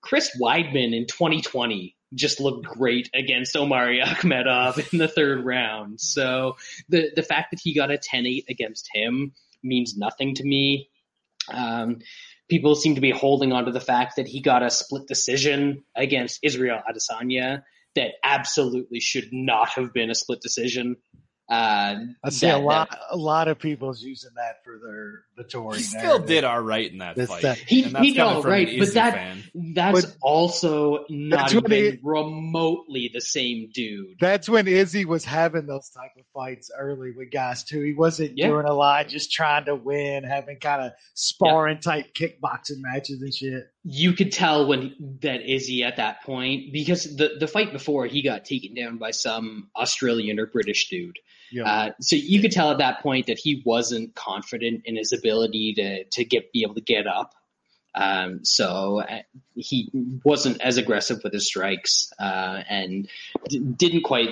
Chris Weidman in 2020 just looked great against Omari Akhmedov in the 3rd round. So the fact that he got a 10-8 against him means nothing to me. People seem to be holding on to the fact that he got a split decision against Israel Adesanya that absolutely should not have been a split decision. I see a lot of people's using that for their Vettori. He still did all right in that fight. That's also not even remotely the same dude. That's when Izzy was having those type of fights early with guys too. He wasn't doing a lot, just trying to win, having kind of sparring type kickboxing matches and shit. You could tell that Izzy at that point, because the fight before he got taken down by some Australian or British dude. Yeah. So you could tell at that point that he wasn't confident in his ability to be able to get up. So he wasn't as aggressive with his strikes and didn't quite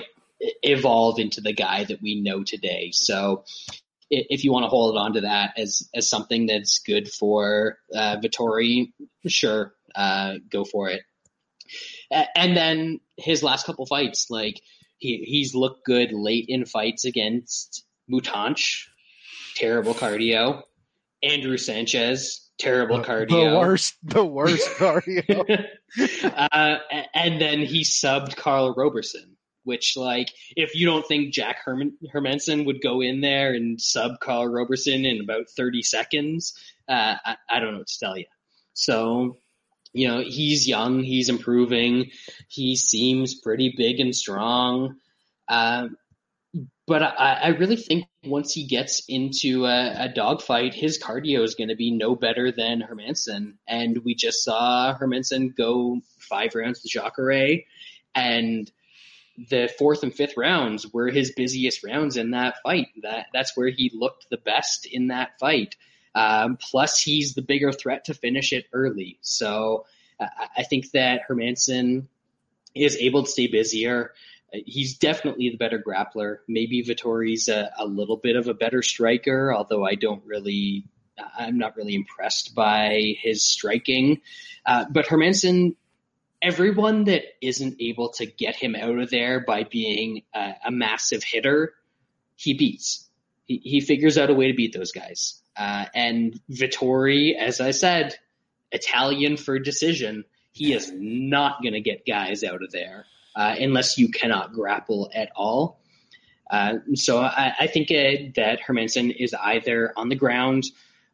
evolve into the guy that we know today. So if you want to hold on to that as something that's good for Vettori, sure, go for it. And then his last couple fights, like he's looked good late in fights against Mutanch, terrible cardio, Andrew Sanchez, terrible cardio. The worst cardio. And then he subbed Carl Roberson. Which, like, if you don't think Jack Hermanson would go in there and sub Carl Roberson in about 30 seconds, I don't know what to tell you. So, you know, he's young, he's improving, he seems pretty big and strong. But I really think once he gets into a dogfight, his cardio is going to be no better than Hermanson. And we just saw Hermanson go 5 rounds to Jacare, and the 4th and 5th rounds were his busiest rounds in that fight. That's where he looked the best in that fight. Plus, he's the bigger threat to finish it early. So I think that Hermanson is able to stay busier. He's definitely the better grappler. Maybe Vittori's a little bit of a better striker, although I'm not really impressed by his striking. But Hermanson, everyone that isn't able to get him out of there by being a massive hitter, he beats. He figures out a way to beat those guys. And Vettori, as I said, Italian for decision, he is not going to get guys out of there unless you cannot grapple at all. So I think that Hermanson is either on the ground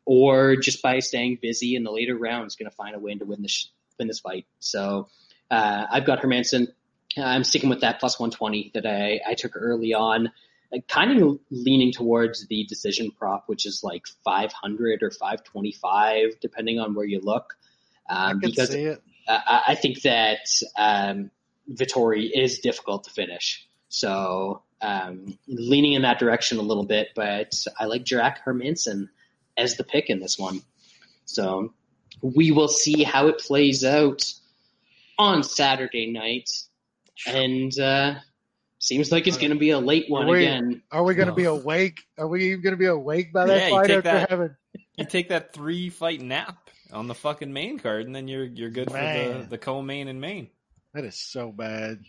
or just by staying busy in the later rounds going to find a way to win this fight. So I've got Hermanson. I'm sticking with that plus 120 that I took early on, kind of leaning towards the decision prop, which is like 500 or 525, depending on where you look. Because see it. I think that Vettori is difficult to finish. So leaning in that direction a little bit, but I like Jack Hermanson as the pick in this one. So we will see how it plays out on Saturday night. And seems like it's going to be a late one again. Are we going to be awake? Are we even going to be awake by that fight after having? You take that 3-fight nap on the fucking main card, and then you're good for the co-main and main. That is so bad.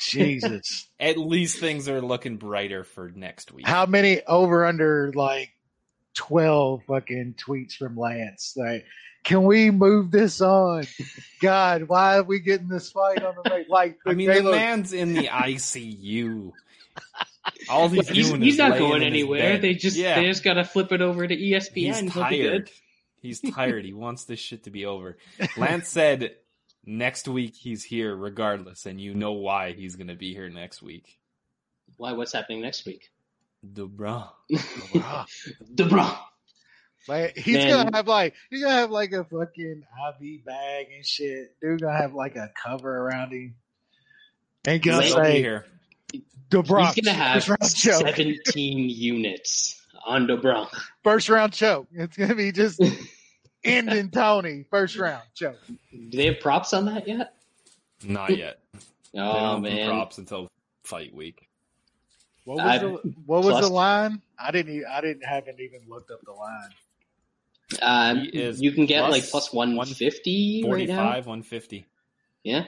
Jesus. At least things are looking brighter for next week. How many over-under, 12 fucking tweets from Lance? Like, can we move this on? God, why are we getting this fight on the main? The man's in the ICU. All he's not going anywhere. They just gotta flip it over to ESPN. He's tired. He's tired. He wants this shit to be over. Lance said next week he's here regardless, and you know why he's gonna be here next week. Why? What's happening next week? DeBron. Like, he's gonna have a fucking IV bag and shit. Dude gonna have a cover around him. Ain't gonna say here. DeBron. He's gonna have 17 units on DeBron. First round choke. It's gonna be just ending Tony. First round choke. Do they have props on that yet? Not yet. Oh, man. They don't have props until fight week. What was the line? I haven't even looked up the line. You can get plus 150 right now. 45, 150. Yeah?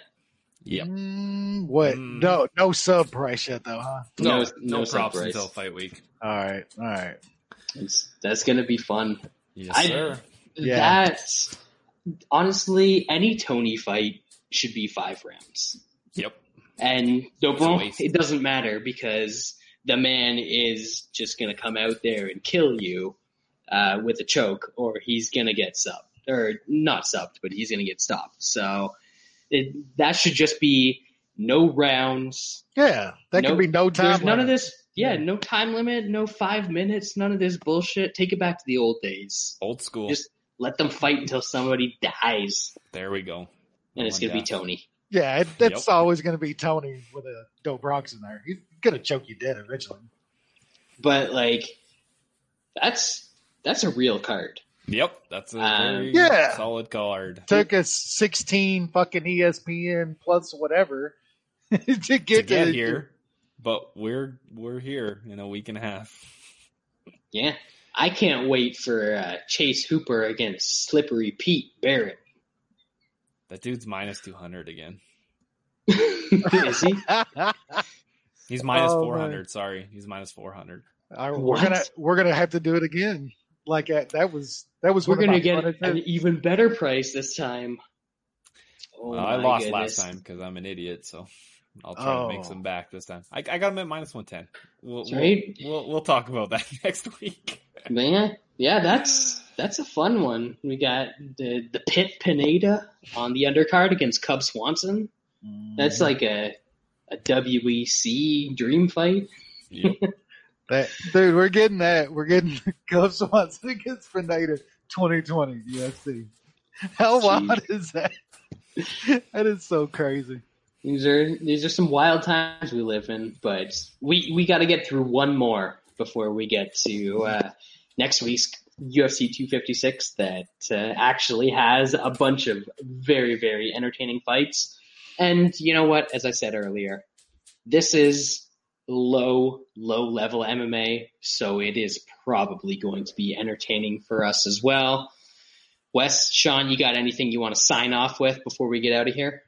Yeah. No sub price yet, though, huh? No props until fight week. All right. That's going to be fun. Yes, sir. Honestly, any Tony fight should be 5 rounds. Yep. And DeBron, it doesn't matter because the man is just going to come out there and kill you with a choke, or he's going to get subbed, or not subbed, but he's going to get stopped. So that should just be no rounds. Yeah, that could be no time limit. None of this. Yeah, no time limit, no 5 minutes, none of this bullshit. Take it back to the old days. Old school. Just let them fight until somebody dies. There we go. And it's going to be Tony. Yeah, it's always going to be Tony with a dope rocks in there. He's going to choke you dead originally. But, that's a real card. Yep, that's a very solid card. Took us 16 fucking ESPN plus whatever to get here. But we're here in a week and a half. Yeah. I can't wait for Chase Hooper against Slippery Pete Barrett. That dude's minus 200 again. Is he? He's minus 400. Man. Sorry, he's minus 400. We're gonna have to do it again. We're gonna get an even better price this time. Oh, I lost last time because I'm an idiot. So I'll try to make some back this time. I got him at minus 110. We'll talk about that next week. Man, yeah, that's a fun one. We got the Pitt Pineda on the undercard against Cub Swanson. That's like a WEC dream fight. Yep. Dude, we're getting that. We're getting Cub Swanson against Pineda 2020 UFC. How wild is that? That is so crazy. These are some wild times we live in, but we got to get through one more before we get to next week's UFC 256 that actually has a bunch of very, very entertaining fights. And you know what? As I said earlier, this is low level MMA, so it is probably going to be entertaining for us as well. Wes, Sean, you got anything you want to sign off with before we get out of here?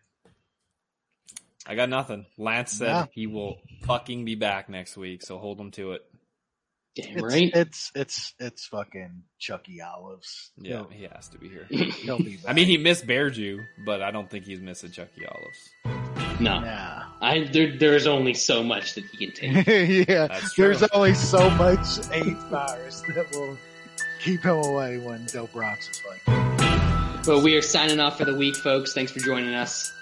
I got nothing. Lance said he will fucking be back next week, so hold him to it. Damn right. It's fucking Chucky Olives. Yeah, he has to be here. He'll be back. I mean, he missed Bearju, but I don't think he's missing Chucky Olives. No. Nah. There's only so much that he can take. Yeah, that's true. There's only so much AIDS virus that will keep him away when Del Bronx is like. Well, we are signing off for the week, folks. Thanks for joining us.